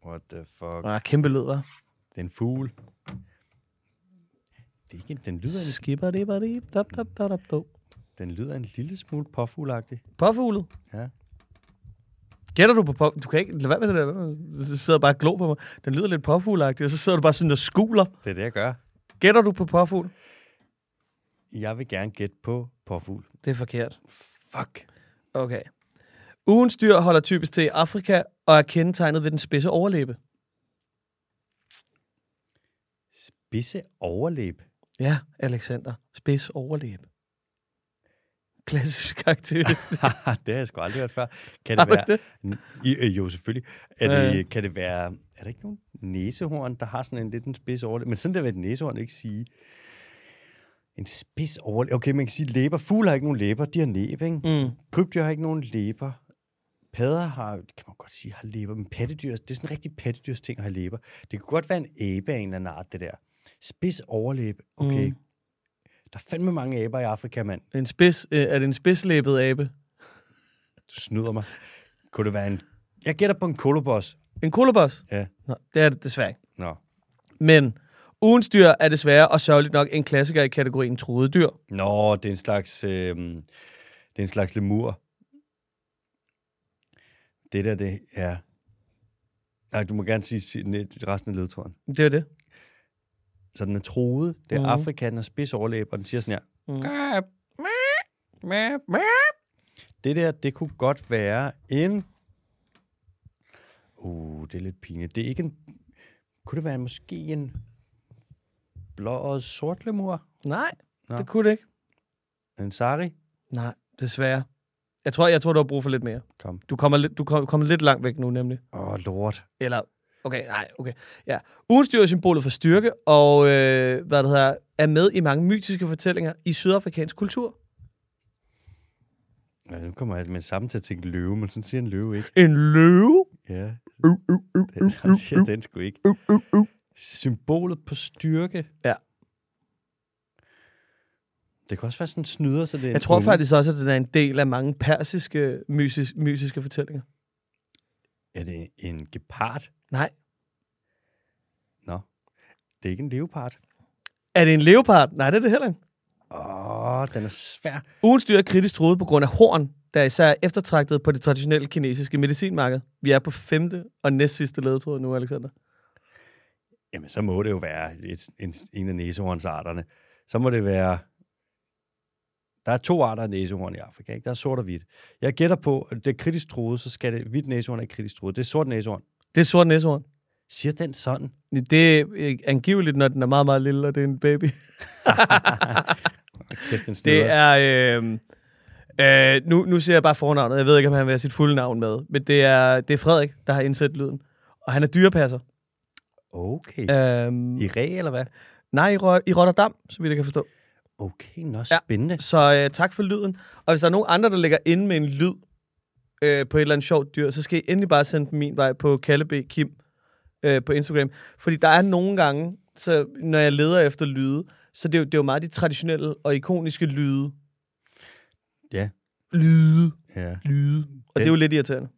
What the fuck? Der er kæmpe lyd, hva'? Det er en fugl. Det er ikke en... Den lyder en... Skipper det bare det. Dap, dap, dap, dap, dap. Den lyder en lille smule påfuglagtig. Påfuglet? Ja. Gætter du på påfuglet? Du kan ikke... Lad være med det der. Så sidder bare og glor på mig. Den lyder lidt påfuglagtig, og så sidder du bare sådan og skuler. Det er det, jeg gør. Gætter du på påfugl? Jeg vil gerne gætte på påfugl. Det er forkert. Fuck. Okay. Ugens dyr holder typisk til i Afrika og er kendetegnet ved den spidse overlæbe. Spidse overlæbe? Ja, Alexander. Spids overlæbe. Klassisk karakter. Det har jeg sgu aldrig hørt før. Kan det være... Det? I, øh, jo, selvfølgelig. Er det, øh. Kan det være... Er der ikke nogen næsehorn, der har sådan en lidt en spids overlæbe? Men sådan der vil et næsehorn ikke sige... En spids overlæbe. Okay, man kan sige læber. Fugle har ikke nogen læber. De har næb, ikke? Mm. Krybdyr har ikke nogen læber. Padder har, kan man godt sige, har læber. Men pattedyr, det er sådan en rigtig pattedyrs ting at have læber. Det kunne godt være en abe af en eller anden art, det der. Spids overlæbe. Okay. Mm. Der er fandme mange aber i Afrika, mand. En spids, øh, er det en spidslæbet abe? Du snyder mig. Kunne det være en... Jeg gætter på en kolobos. En kolobos? Ja. Nå, det er det desværre ikke. Nå. Men... Ugens dyr er desværre og sørgeligt nok en klassiker i kategorien truede dyr. Nå, det er en slags, øh, det er en slags lemur. Det der, det er... Nej, du må gerne sige resten af ledtråden. Det er det. Så den er truet. Det er mm. Afrika, den har spids overlæb, og den siger sådan her. Mm. Det der, det kunne godt være en... Uh, det er lidt pinligt. Det er ikke en... Kunne det være en, måske en... Blå og sort lemur? Nej, Nå. Det kunne det ikke. En sari? Nej, desværre. Jeg tror, jeg tror, du har brug for lidt mere. Kom. Du kommer lidt, du kommer lidt langt væk nu, nemlig. Åh, oh, lort. Eller, okay, nej, okay. Ja. Ugens dyr er symbolet for styrke, og øh, hvad det hedder, er med i mange mytiske fortællinger i sydafrikansk kultur. Ja, nu kommer jeg med sammen til at tænke løve, men sådan siger en løve ikke. En løve? Ja. Uh, uh, uh, uh, uh, uh. Sådan siger den sgu ikke. Uh, uh, uh. Symbolet på styrke. Ja. Det kan også være sådan en snyder, så det er... Jeg tror faktisk også, at den er en del af mange persiske, mysis, mysiske fortællinger. Er det en gepard? Nej. Nå. Det er ikke en leopard. Er det en leopard? Nej, det er det heller ikke. Åh, den er svær. Ugens dyr er kritisk truet på grund af horn, der især er eftertragtet på det traditionelle kinesiske medicinmarked. Vi er på femte og næstsidste ledetråd nu, Alexander. Jamen, så må det jo være et, en, en af næsehornsarterne. Så må det være... Der er to arter af næsehorn i Afrika, ikke? Der er sort og hvidt. Jeg gætter på, at det er kritisk truet, så skal det... Hvidt næsehorn er kritisk truet. Det er sort næsehorn. Det er sort næsehorn. Siger den sådan? Det er angiveligt, når den er meget, meget lille, og det er en baby. Kæft, det er... Øh, øh, nu, nu siger jeg bare fornavnet. Jeg ved ikke, om han vil have sit fulde navn med. Men det er, det er Frederik, der har indsat lyden. Og han er dyrepasser. Okay. Øhm, I Ræ, eller hvad? Nej, i, Ro- i Rotterdam, så vidt jeg kan forstå. Okay, nå, spændende. Ja, så øh, tak for lyden. Og hvis der er nogen andre, der ligger inde med en lyd øh, på et eller andet sjovt dyr, så skal I endelig bare sende den min vej på Kalle B. Kim øh, på Instagram. Fordi der er nogle gange, så, når jeg leder efter lyde, så det er, jo, det er jo meget de traditionelle og ikoniske lyde. Ja. Lyde. Ja. Lyde. Og den, det er jo lidt irriterende.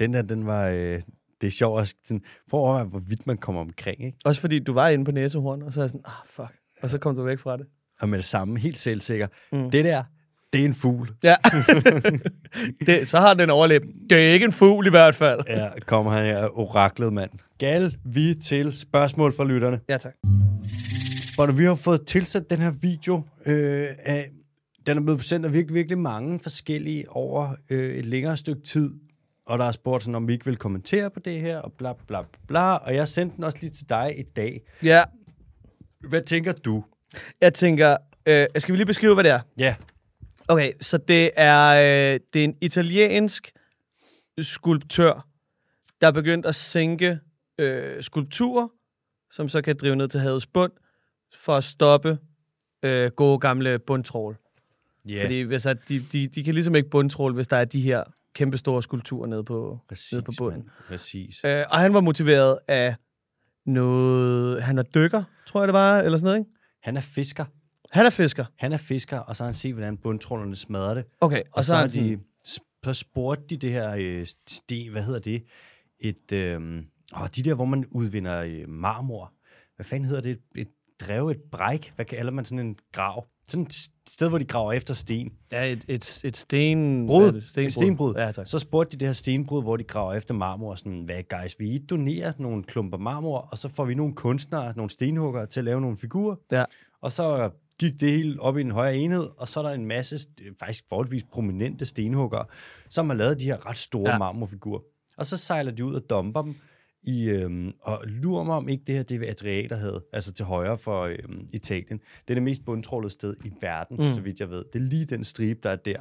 Den der, den var... Øh... Det er sjovt også. Sådan, prøv at overveje, hvor vidt man kommer omkring, ikke? Også fordi du var inde på næsehorn, og så er jeg sådan, ah, fuck. Og så kom du væk fra det. Og med det samme, helt selvsikker. Mm. Det der, det er en fugl. Ja. det, så har den overlevet. Det er ikke en fugl i hvert fald. Ja, kommer han her, oraklet mand. Gal vi til spørgsmål fra lytterne. Ja, tak. Og vi har fået tilsat den her video øh, af... Den er blevet sendt af virkelig, virkelig mange forskellige over øh, et længere stykke tid. Og der er spurgt sådan, om vi ikke vil kommentere på det her, og bla bla bla. Og jeg sendte den også lige til dig i dag. Ja. Hvad tænker du? Jeg tænker, øh, skal vi lige beskrive, hvad det er? Ja. Okay, så det er, øh, det er en italiensk skulptør, der er begyndt at sænke øh, skulpturer, som så kan drive ned til havets bund, for at stoppe øh, gode gamle bundtrål. Yeah. Fordi hvis at de, de, de kan ligesom ikke bundtråle, hvis der er de her kæmpe store skulpturer nede på, præcis, nede på bunden. Præcis. Øh, og han var motiveret af noget... Han er dykker, tror jeg det var, eller sådan noget, ikke? Han er fisker. Han er fisker? Han er fisker, og så har han set, hvordan bundtrålerne smadrer det. Okay, og, og så, så han de, så spurgte de det her øh, sten, hvad hedder det? Et... Øh, og de der, hvor man udvinder øh, marmor. Hvad fanden hedder det? Et, et drev, et bræk? Hvad kalder man sådan en grav? Sådan et sted, hvor de graver efter sten. Ja, et, et, et stenbrud. Et stenbrud. Et stenbrud. Ja, tak. Så spurgte de det her stenbrud, hvor de graver efter marmor. Sådan, hvad guys, vi donerer nogle klumper marmor, og så får vi nogle kunstnere, nogle stenhuggere til at lave nogle figurer. Ja. Og så gik det hele op i en højere enhed, og så er der en masse, faktisk forholdsvis prominente stenhuggere, som har lavet de her ret store ja. marmorfigurer. Og så sejler de ud og dumper dem, I, øhm, og lurer mig om ikke det her, det er Adriaterhavet, altså til højre for øhm, Italien. Det er det mest bundtrålede sted i verden, mm. så vidt jeg ved. Det er lige den stribe, der er der.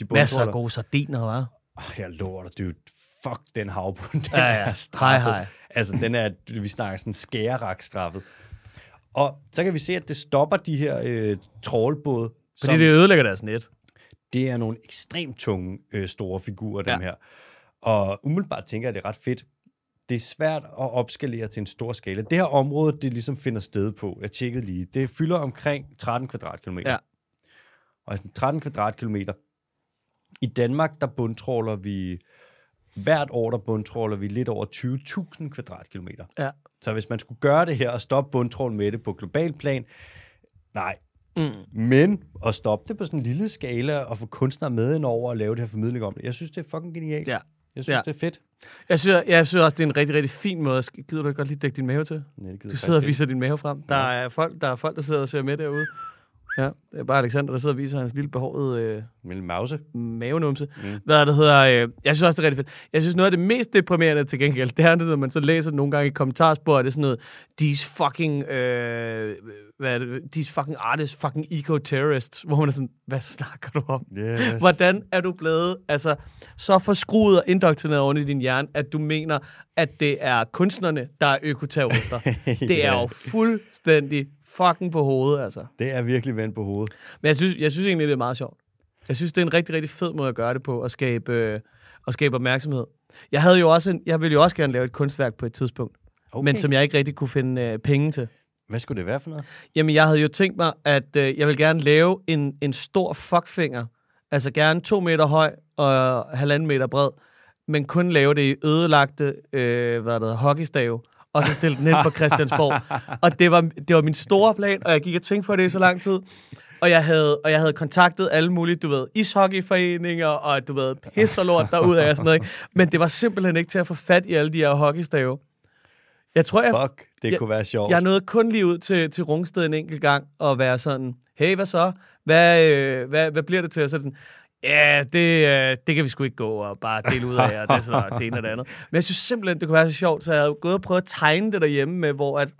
De masser af gode sardiner, hva'? Oh, jeg lover dig, dude. Fuck den havbund, den ja, ja. er straffet. Hej, hej. Altså, den er, vi snakker sådan skærerak-straffet. Og så kan vi se, at det stopper de her øh, trålbåde. Fordi som, det ødelægger deres net. Det er nogle ekstremt tunge, øh, store figurer, dem ja. her. Og umiddelbart tænker jeg, det er ret fedt. Det er svært at opskalere til en stor skala. Det her område, det ligesom finder sted på. Jeg tjekkede lige. Det fylder omkring tretten kvadratkilometer. Ja. Og tretten kvadratkilometer. I Danmark, der bundtråler vi... Hvert år, der bundtråler vi lidt over tyve tusind kvadratkilometer. Ja. Så hvis man skulle gøre det her og stoppe bundtrål med det på global plan... Nej. Mm. Men at stoppe det på sådan en lille skala og få kunstnere med ind over og lave det her formidling om det. Jeg synes, det er fucking genialt. Ja. Jeg synes, ja. det er fedt. Jeg synes, jeg synes også, det er en rigtig, rigtig fin måde. Gider du ikke godt lige dække din mave til? Nej, det gider du sidder og viser ikke. Din mave frem. Der er, folk, der er folk, der sidder og ser med derude. Ja, det er bare Alexander, der sidder og viser hans lille behårede... Øh, lille mause. Mavenumse. Mm. Hvad det hedder... Øh, jeg synes også, det er rigtig fedt. Jeg synes, noget af det mest deprimerende til gengæld, det er, når man så læser nogle gange i kommentarspor, det er sådan noget, these fucking... Øh, hvad er det? These fucking artists, fucking eco-terrorists. Hvor man er sådan, hvad snakker du om? Yes. Hvordan er du blevet altså, så forskruet og indoktrineret oven i din hjerne, at du mener, at det er kunstnerne, der er økoterrorister? yeah. Det er jo fuldstændig... fucking på hovedet, altså. Det er virkelig vendt på hovedet. Men jeg synes, jeg synes egentlig, det er meget sjovt. Jeg synes, det er en rigtig, rigtig fed måde at gøre det på, at skabe, øh, at skabe opmærksomhed. Jeg, havde jo også en, jeg ville jo også gerne lave et kunstværk på et tidspunkt, okay. men som jeg ikke rigtig kunne finde øh, penge til. Hvad skulle det være for noget? Jamen, jeg havde jo tænkt mig, at øh, jeg ville gerne lave en, en stor fuckfinger, altså gerne to meter høj og halvanden meter bred, men kun lave det i ødelagte øh, hvad det, hockeystave. Og så stille den ind på Christiansborg. Og det var, det var min store plan, og jeg gik og tænkte på det i så lang tid. Og jeg havde, og jeg havde kontaktet alle mulige, du ved, ishockeyforeninger, og du ved, pis og lort derudad og sådan noget. Ikke? Men det var simpelthen ikke til at få fat i alle de her hockeystave. Jeg tror, jeg... Fuck, det jeg, kunne være sjovt. Jeg nåede kun lige ud til, til Rungsted en enkelt gang, og være sådan, hey, hvad så? Hvad, øh, hvad, hvad bliver det til? Og så er det sådan... Ja, det, det kan vi sgu ikke gå og bare dele ud af, og det er så det ene og det andet. Men jeg synes simpelthen, det kunne være så sjovt, så jeg havde gået og prøvet at tegne det derhjemme med, hvor at,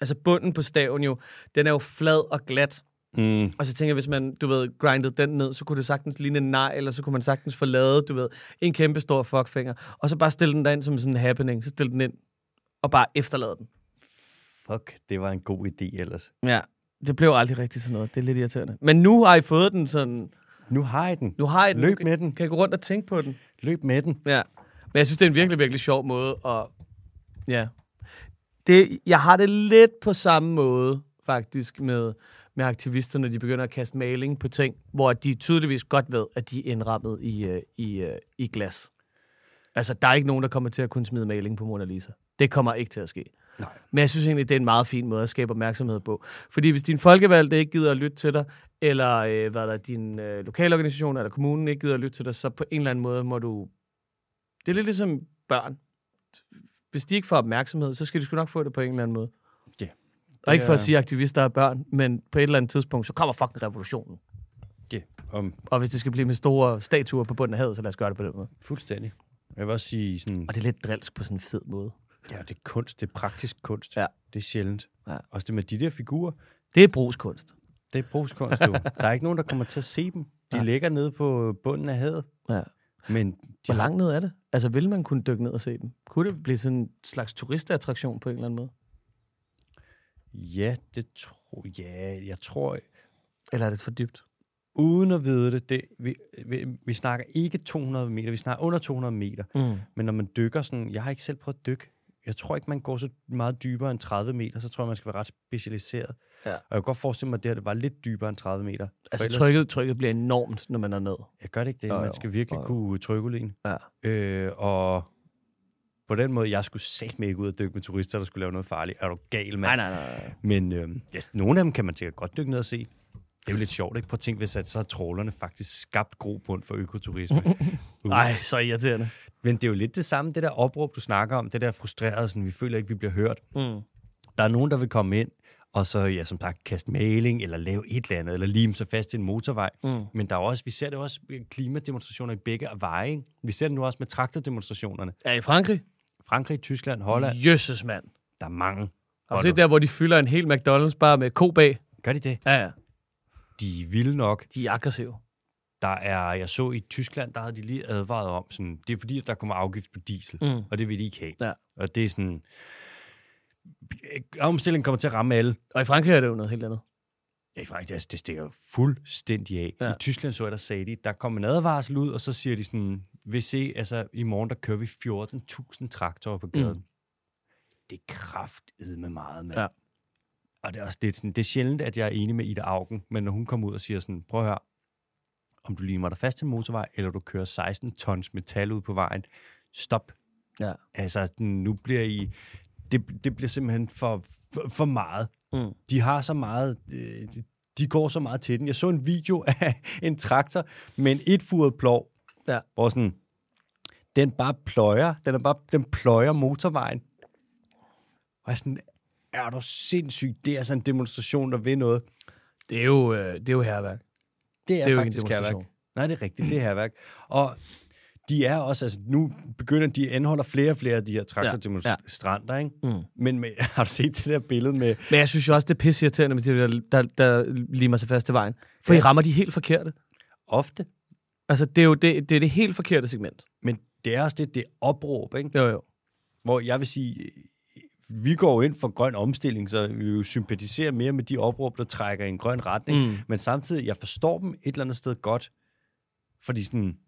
altså bunden på staven jo, den er jo flad og glat. Mm. Og så tænker jeg, hvis man, du ved, grindede den ned, så kunne det sagtens ligne en nej, eller så kunne man sagtens få lavet, du ved, en kæmpe stor fuckfinger, og så bare stille den derind som sådan en happening, så stille den ind, og bare efterlade den. Fuck, det var en god idé ellers. Ja, det blev aldrig rigtig sådan noget, det er lidt irriterende. Men nu har I fået den sådan... Nu har I den. Nu har I den. Løb med den. Kan jeg gå rundt og tænke på den? Løb med den. Ja. Men jeg synes, det er en virkelig, virkelig sjov måde at... Ja. Det, jeg har det lidt på samme måde, faktisk, med, med aktivister, når de begynder at kaste maling på ting, hvor de tydeligvis godt ved, at de er indrammet i, i, i glas. Altså, der er ikke nogen, der kommer til at kunne smide maling på Mona Lisa. Det kommer ikke til at ske. Nej. Men jeg synes egentlig, det er en meget fin måde at skabe opmærksomhed på. Fordi hvis din folkevalgte ikke gider at lytte til dig, eller øh, hvad der, din øh, lokalorganisation eller kommunen ikke gider at lytte til dig, så på en eller anden måde må du... Det er lidt ligesom børn. Hvis de ikke får opmærksomhed, så skal de sgu nok få det på en eller anden måde. Yeah. Og ikke for at sige, at aktivister er børn, men på et eller andet tidspunkt, så kommer fucking revolutionen. Ja. Yeah. Um. Og hvis det skal blive med store statuer på bunden af havet, så lad os gøre det på den måde. Fuldstændig. Jeg vil også sige sådan... Og det er lidt drilsk på sådan en fed måde. Ja, det er kunst. Det er praktisk kunst. Ja. Det er sjældent. Ja. Også det med de der figurer. Det er brugskunst. Det er brugskunst, jo. Der er ikke nogen, der kommer til at se dem. De ja. ligger nede på bunden af havet. Ja. Men de hvor har... langt ned er det? Altså, vil man kunne dykke ned og se dem? Kunne det blive sådan en slags turistattraktion på en eller anden måde? Ja, det tror ja, jeg. tror... Eller er det for dybt? Uden at vide det, det vi, vi, vi snakker ikke to hundrede meter, vi snakker under to hundrede meter. Mm. Men når man dykker sådan... Jeg har ikke selv prøvet at dykke. Jeg tror ikke, man går så meget dybere end tredive meter, så tror jeg, man skal være ret specialiseret. Ja. Og jeg kan godt forestille mig, at det her det var lidt dybere end tredive meter. Altså ellers... trykket, trykket bliver enormt, når man er ned. Jeg gør det ikke det. Oh, man skal virkelig oh, kunne trykkeline. Ja. Øh, og på den måde, jeg skulle sæt mig ikke ud og dykke med turister, der skulle lave noget farligt. Er du gal, mand? Nej, nej, nej. Men øh, ja, nogle af dem kan man sikkert godt dykke ned og se. Det er jo lidt sjovt, ikke? Prøv at tænke, hvis at så har trålerne faktisk skabt grobund for økoturisme. Nej, uh. så irriterende. Men det er jo lidt det samme, det der opråb, du snakker om, det der frustrerede, sådan, vi føler ikke, vi bliver hørt. Mm. Der er nogen, der vil komme ind, og så, ja, som sagt, kaste maling, eller lave et eller andet, eller lime sig fast til en motorvej. Mm. Men der er også, vi ser det også klimademonstrationer i begge af veje, ikke? Vi ser det nu også med traktordemonstrationerne. Ja, i Frankrig? Frankrig, Tyskland, Holland. Jøsses, mand. Der er mange. Og se der, hvor de fylder en hel McDonald's bare med ko bag. Gør de det? Ja, ja. De er vilde nok. De er aggressive. Der er, jeg så i Tyskland, der havde de lige advaret om, sådan, det er fordi, at der kommer afgift på diesel, mm. og det vil de ikke have. Ja. Og det er sådan, omstillingen kommer til at ramme alle. Og i Frankrig er det jo noget helt andet. Ja, i Frankrig, altså, det stikker fuldstændig af. Ja. I Tyskland så jeg, der sagde de, der kom en advarsel ud, og så siger de sådan, vi se, altså i morgen, der kører vi fjorten tusind traktorer på gaden. Mm. Det er kraftedme meget, mand. Ja. Og det er også lidt sådan, det er sjældent, at jeg er enig med Ida Augen, men når hun kommer ud og siger sådan, prøv at høre, om du limer dig fast til en motorvej, eller du kører seksten tons metal ud på vejen, stop. Ja. Altså, nu bliver I, det, det bliver simpelthen for, for, for meget. Mm. De har så meget, de går så meget til den. Jeg så en video af en traktor med en etfuret plov, ja. hvor sådan, den bare pløjer, den, er bare, den pløjer motorvejen. Og jeg sådan, er du sindssygt, det er sådan en demonstration, der vil noget. Det er jo, det er jo herværk. Det er, det er faktisk herværk. Nej, det er rigtigt, det er herværk. Og de er også, altså nu begynder de at anholde flere og flere af de her traktordemonstranter, ja. ja. ikke? Mm. Men med, har du set det der billede med... Men jeg synes jo også, det er pisseirriterende med de der, der, der limer sig fast til vejen. For ja. I rammer de helt forkerte. Ofte. Altså, det er jo det, det, er det helt forkerte segment. Men det er også det, det opråb, ikke? Jo, jo. Hvor jeg vil sige... Vi går ind for grøn omstilling, så vi jo sympatiserer mere med de opråb, der trækker i en grøn retning. Mm. Men samtidig, jeg forstår dem et eller andet sted godt. Fordi sådan,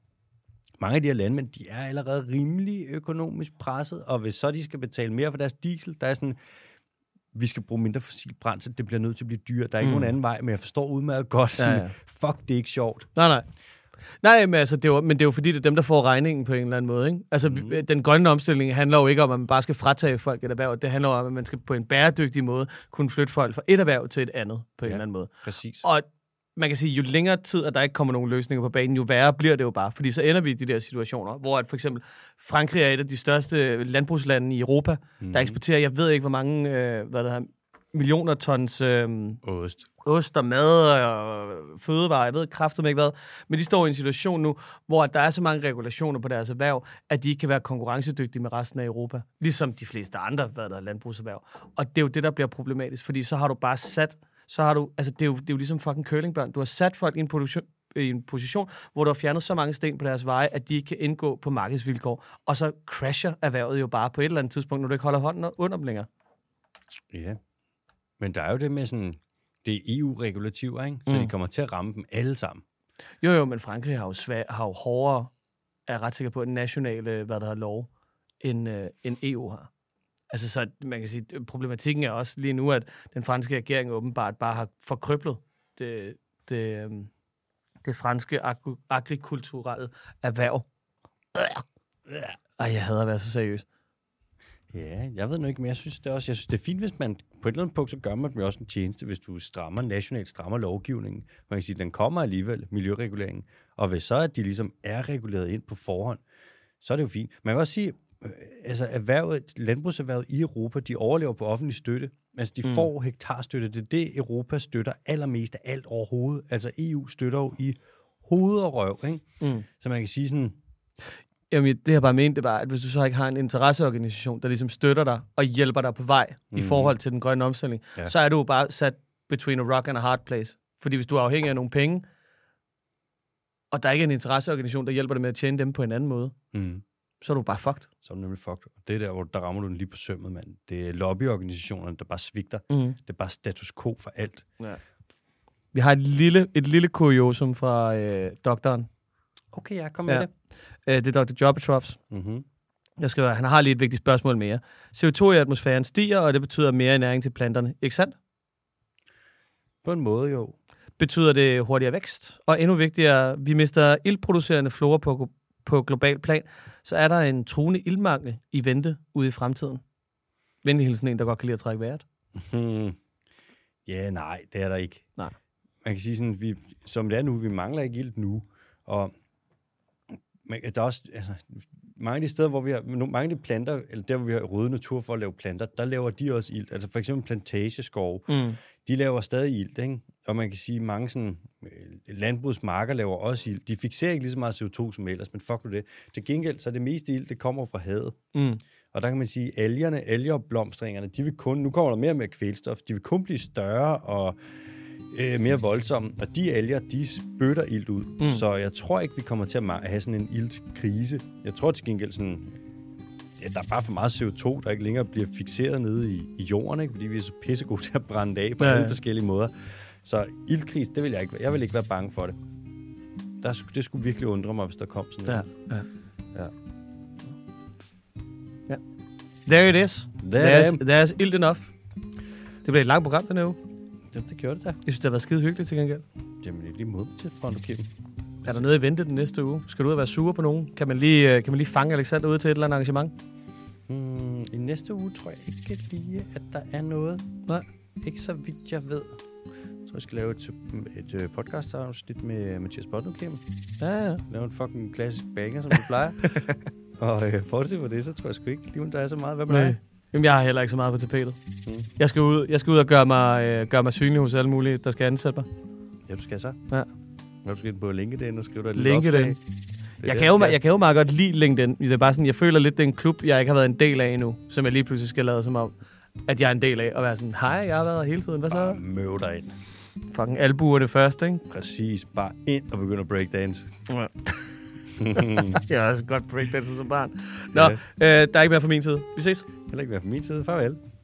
mange af de her landmænd, de er allerede rimelig økonomisk presset. Og hvis så de skal betale mere for deres diesel, der er sådan, vi skal bruge mindre fossil brændsel, det bliver nødt til at blive dyrt. Der er ikke mm. nogen anden vej, men jeg forstår udmærket godt. Sådan, ja, ja. Fuck, det er ikke sjovt. Nej, nej. Nej, men, altså, det er jo, men det er jo fordi, det er dem, der får regningen på en eller anden måde. Ikke? Altså, mm. den grønne omstilling handler jo ikke om, at man bare skal fratage folk et erhverv. Det handler om, at man skal på en bæredygtig måde kunne flytte folk fra et erhverv til et andet på en ja, eller anden måde. Præcis. Og man kan sige, jo længere tid, at der ikke kommer nogen løsninger på banen, jo værre bliver det jo bare. Fordi så ender vi i de der situationer, hvor at for eksempel Frankrig er et af de største landbrugslande i Europa, mm. der eksporterer, jeg ved ikke, hvor mange øh, hvad det her, millioner tons... Øh, Ost. ost og mad og fødevarer, jeg ved kraftedme ikke hvad, men de står i en situation nu, hvor der er så mange regulationer på deres erhverv, at de ikke kan være konkurrencedygtige med resten af Europa, ligesom de fleste andre, hvad der er landbrugserhverv. Og det er jo det, der bliver problematisk, fordi så har du bare sat, så har du, altså det er jo, det er jo ligesom fucking curlingbørn, du har sat folk i en, produktion, i en position, hvor du har fjernet så mange sten på deres veje, at de ikke kan indgå på markedsvilkår, og så crasher erhvervet jo bare på et eller andet tidspunkt, når du ikke holder hånden under dem længere. Ja, men der er jo det med sådan, det er E U-regulativer, ikke? Så mm. de kommer til at ramme dem alle sammen. Jo, jo, men Frankrig har jo, svæ- har jo hårdere, er ret sikker på, nationale, hvad der har lov, end, øh, end E U har. Altså, så man kan sige, problematikken er også lige nu, at den franske regering åbenbart bare har forkryblet det, det, øh, det franske ag- agrikulturelle erhverv. Øh, øh. Ej, jeg hader at være så seriøs. Ja, jeg ved nu ikke, men jeg synes det også, jeg synes det er fint, hvis man på et eller andet punkt, så gør man dem også en tjeneste, hvis du strammer nationalt, strammer lovgivningen. Man kan sige, at den kommer alligevel, miljøreguleringen. Og hvis så, at de ligesom er reguleret ind på forhånd, så er det jo fint. Man kan også sige, altså erhvervet, landbrugserhvervet i Europa, de overlever på offentlig støtte. Altså de mm. får hektarstøtte, det er det, Europa støtter allermest af alt overhovedet. Altså E U støtter jo i hoved og røv, ikke? Mm. Så man kan sige sådan... Jamen, det jeg bare mente, det var, at hvis du så ikke har en interesseorganisation, der ligesom støtter dig og hjælper dig på vej mm. i forhold til den grønne omstilling, ja. så er du jo bare sat between a rock and a hard place. Fordi hvis du er afhængig af nogle penge, og der er ikke en interesseorganisation, der hjælper dig med at tjene dem på en anden måde, mm. så er du bare fucked. Så er du nemlig fucked. Og det er der, hvor der rammer du den lige på sømmet, mand. Det er lobbyorganisationerne, der bare svigter. Mm. Det er bare status quo for alt. Ja. Vi har et lille, et lille kuriosum fra øh, doktoren. Okay, jeg kommer med ja. det. Øh, det er doktor Jobbetrops. Mhm. Jeg skal, han har lige et vigtigt spørgsmål mere. C O to i atmosfæren stiger, og det betyder mere næring til planterne. Ikke sandt? På en måde, jo. Betyder det hurtigere vækst? Og endnu vigtigere, vi mister ildproducerende flora på, på global plan, så er der en truende ildmangel i vente ude i fremtiden. Venlig hilsen en, der godt kan lide at trække vejret. Ja, nej, det er der ikke. Nej. Man kan sige sådan, vi, som det er nu, vi mangler ikke ild nu. Og men, der er også... Altså, mange af de steder, hvor vi har, mange af de planter, eller der, hvor vi har røde natur for at lave planter, der laver de også ilt. Altså for eksempel plantageskove, mm. de laver stadig ilt, ikke? Og man kan sige, at mange sådan, landbrugsmarker laver også ilt. De fikserer ikke lige så meget C O to som ellers, men fuck du det. Til gengæld, så det meste ilt, det kommer fra havet. Mm. Og der kan man sige, at algerne, alger og blomstringerne, de vil kun, nu kommer der mere og mere kvælstof, de vil kun blive større og øh, mere voldsomme. Og de alger, de spytter ilt ud. Mm. Så jeg tror ikke, vi kommer til at have sådan en iltkrise. Jeg tror til gengæld sådan, ja, der er bare for meget C O to, der ikke længere bliver fikseret nede i, i jorden, ikke? Fordi vi er så pissegode til at brænde af på ja. alle forskellige måder. Så iltkris, det vil jeg ikke. Jeg vil ikke være bange for det. Der, det skulle virkelig undre mig, hvis der kom sådan noget. Ja. Ja. Ja. Ja. There it is. There is, there is ild enough. Det blev et langt program denne uge. Jamen, det gjorde det da. Jeg synes, det har været skide hyggeligt til gengæld. Jamen, jeg er lige mod til fra, du kigger. Er der noget i vente den næste uge? Skal du ud og være sur på nogen? Kan man lige, kan man lige fange Alexander ud til et eller andet arrangement? Hmm, i næste uge tror jeg ikke lige, at der er noget. Nej. Ikke så vidt jeg ved. Så jeg skal lave et, et podcast-afsnit med Mathias Bottenkamp. Ja, ja. Lave en fucking klassisk banger, som du plejer. Og øh, fortsæt for det, så tror jeg sgu ikke, lige der er så meget. Hvad med dig? Jamen, jeg har heller ikke så meget på tapetet. Mm. Jeg, skal ud, jeg skal ud og gøre mig, øh, gøre mig synlig hos alle mulige, der skal ansætte mig. Ja, du skal så. Ja. Når du skal ind på LinkedIn og skrive dig et LinkedIn. Lidt opslag. Jeg, det, kan jo, jeg kan jo meget godt lide LinkedIn. Det er bare sådan, jeg føler lidt, det er en klub, jeg ikke har været en del af endnu, som jeg lige pludselig skal lade som om, at jeg er en del af. Og være sådan, hej, jeg har været her hele tiden. Hvad så? Bare møv dig ind. Fucking albuerne først, ikke? Præcis. Bare ind og begynde at breakdance. Ja. Jeg har også godt breakdanset som barn. Nå, ja. øh, der er ikke mere fra min side. Vi ses. Heller ikke mere fra min side. Farvel.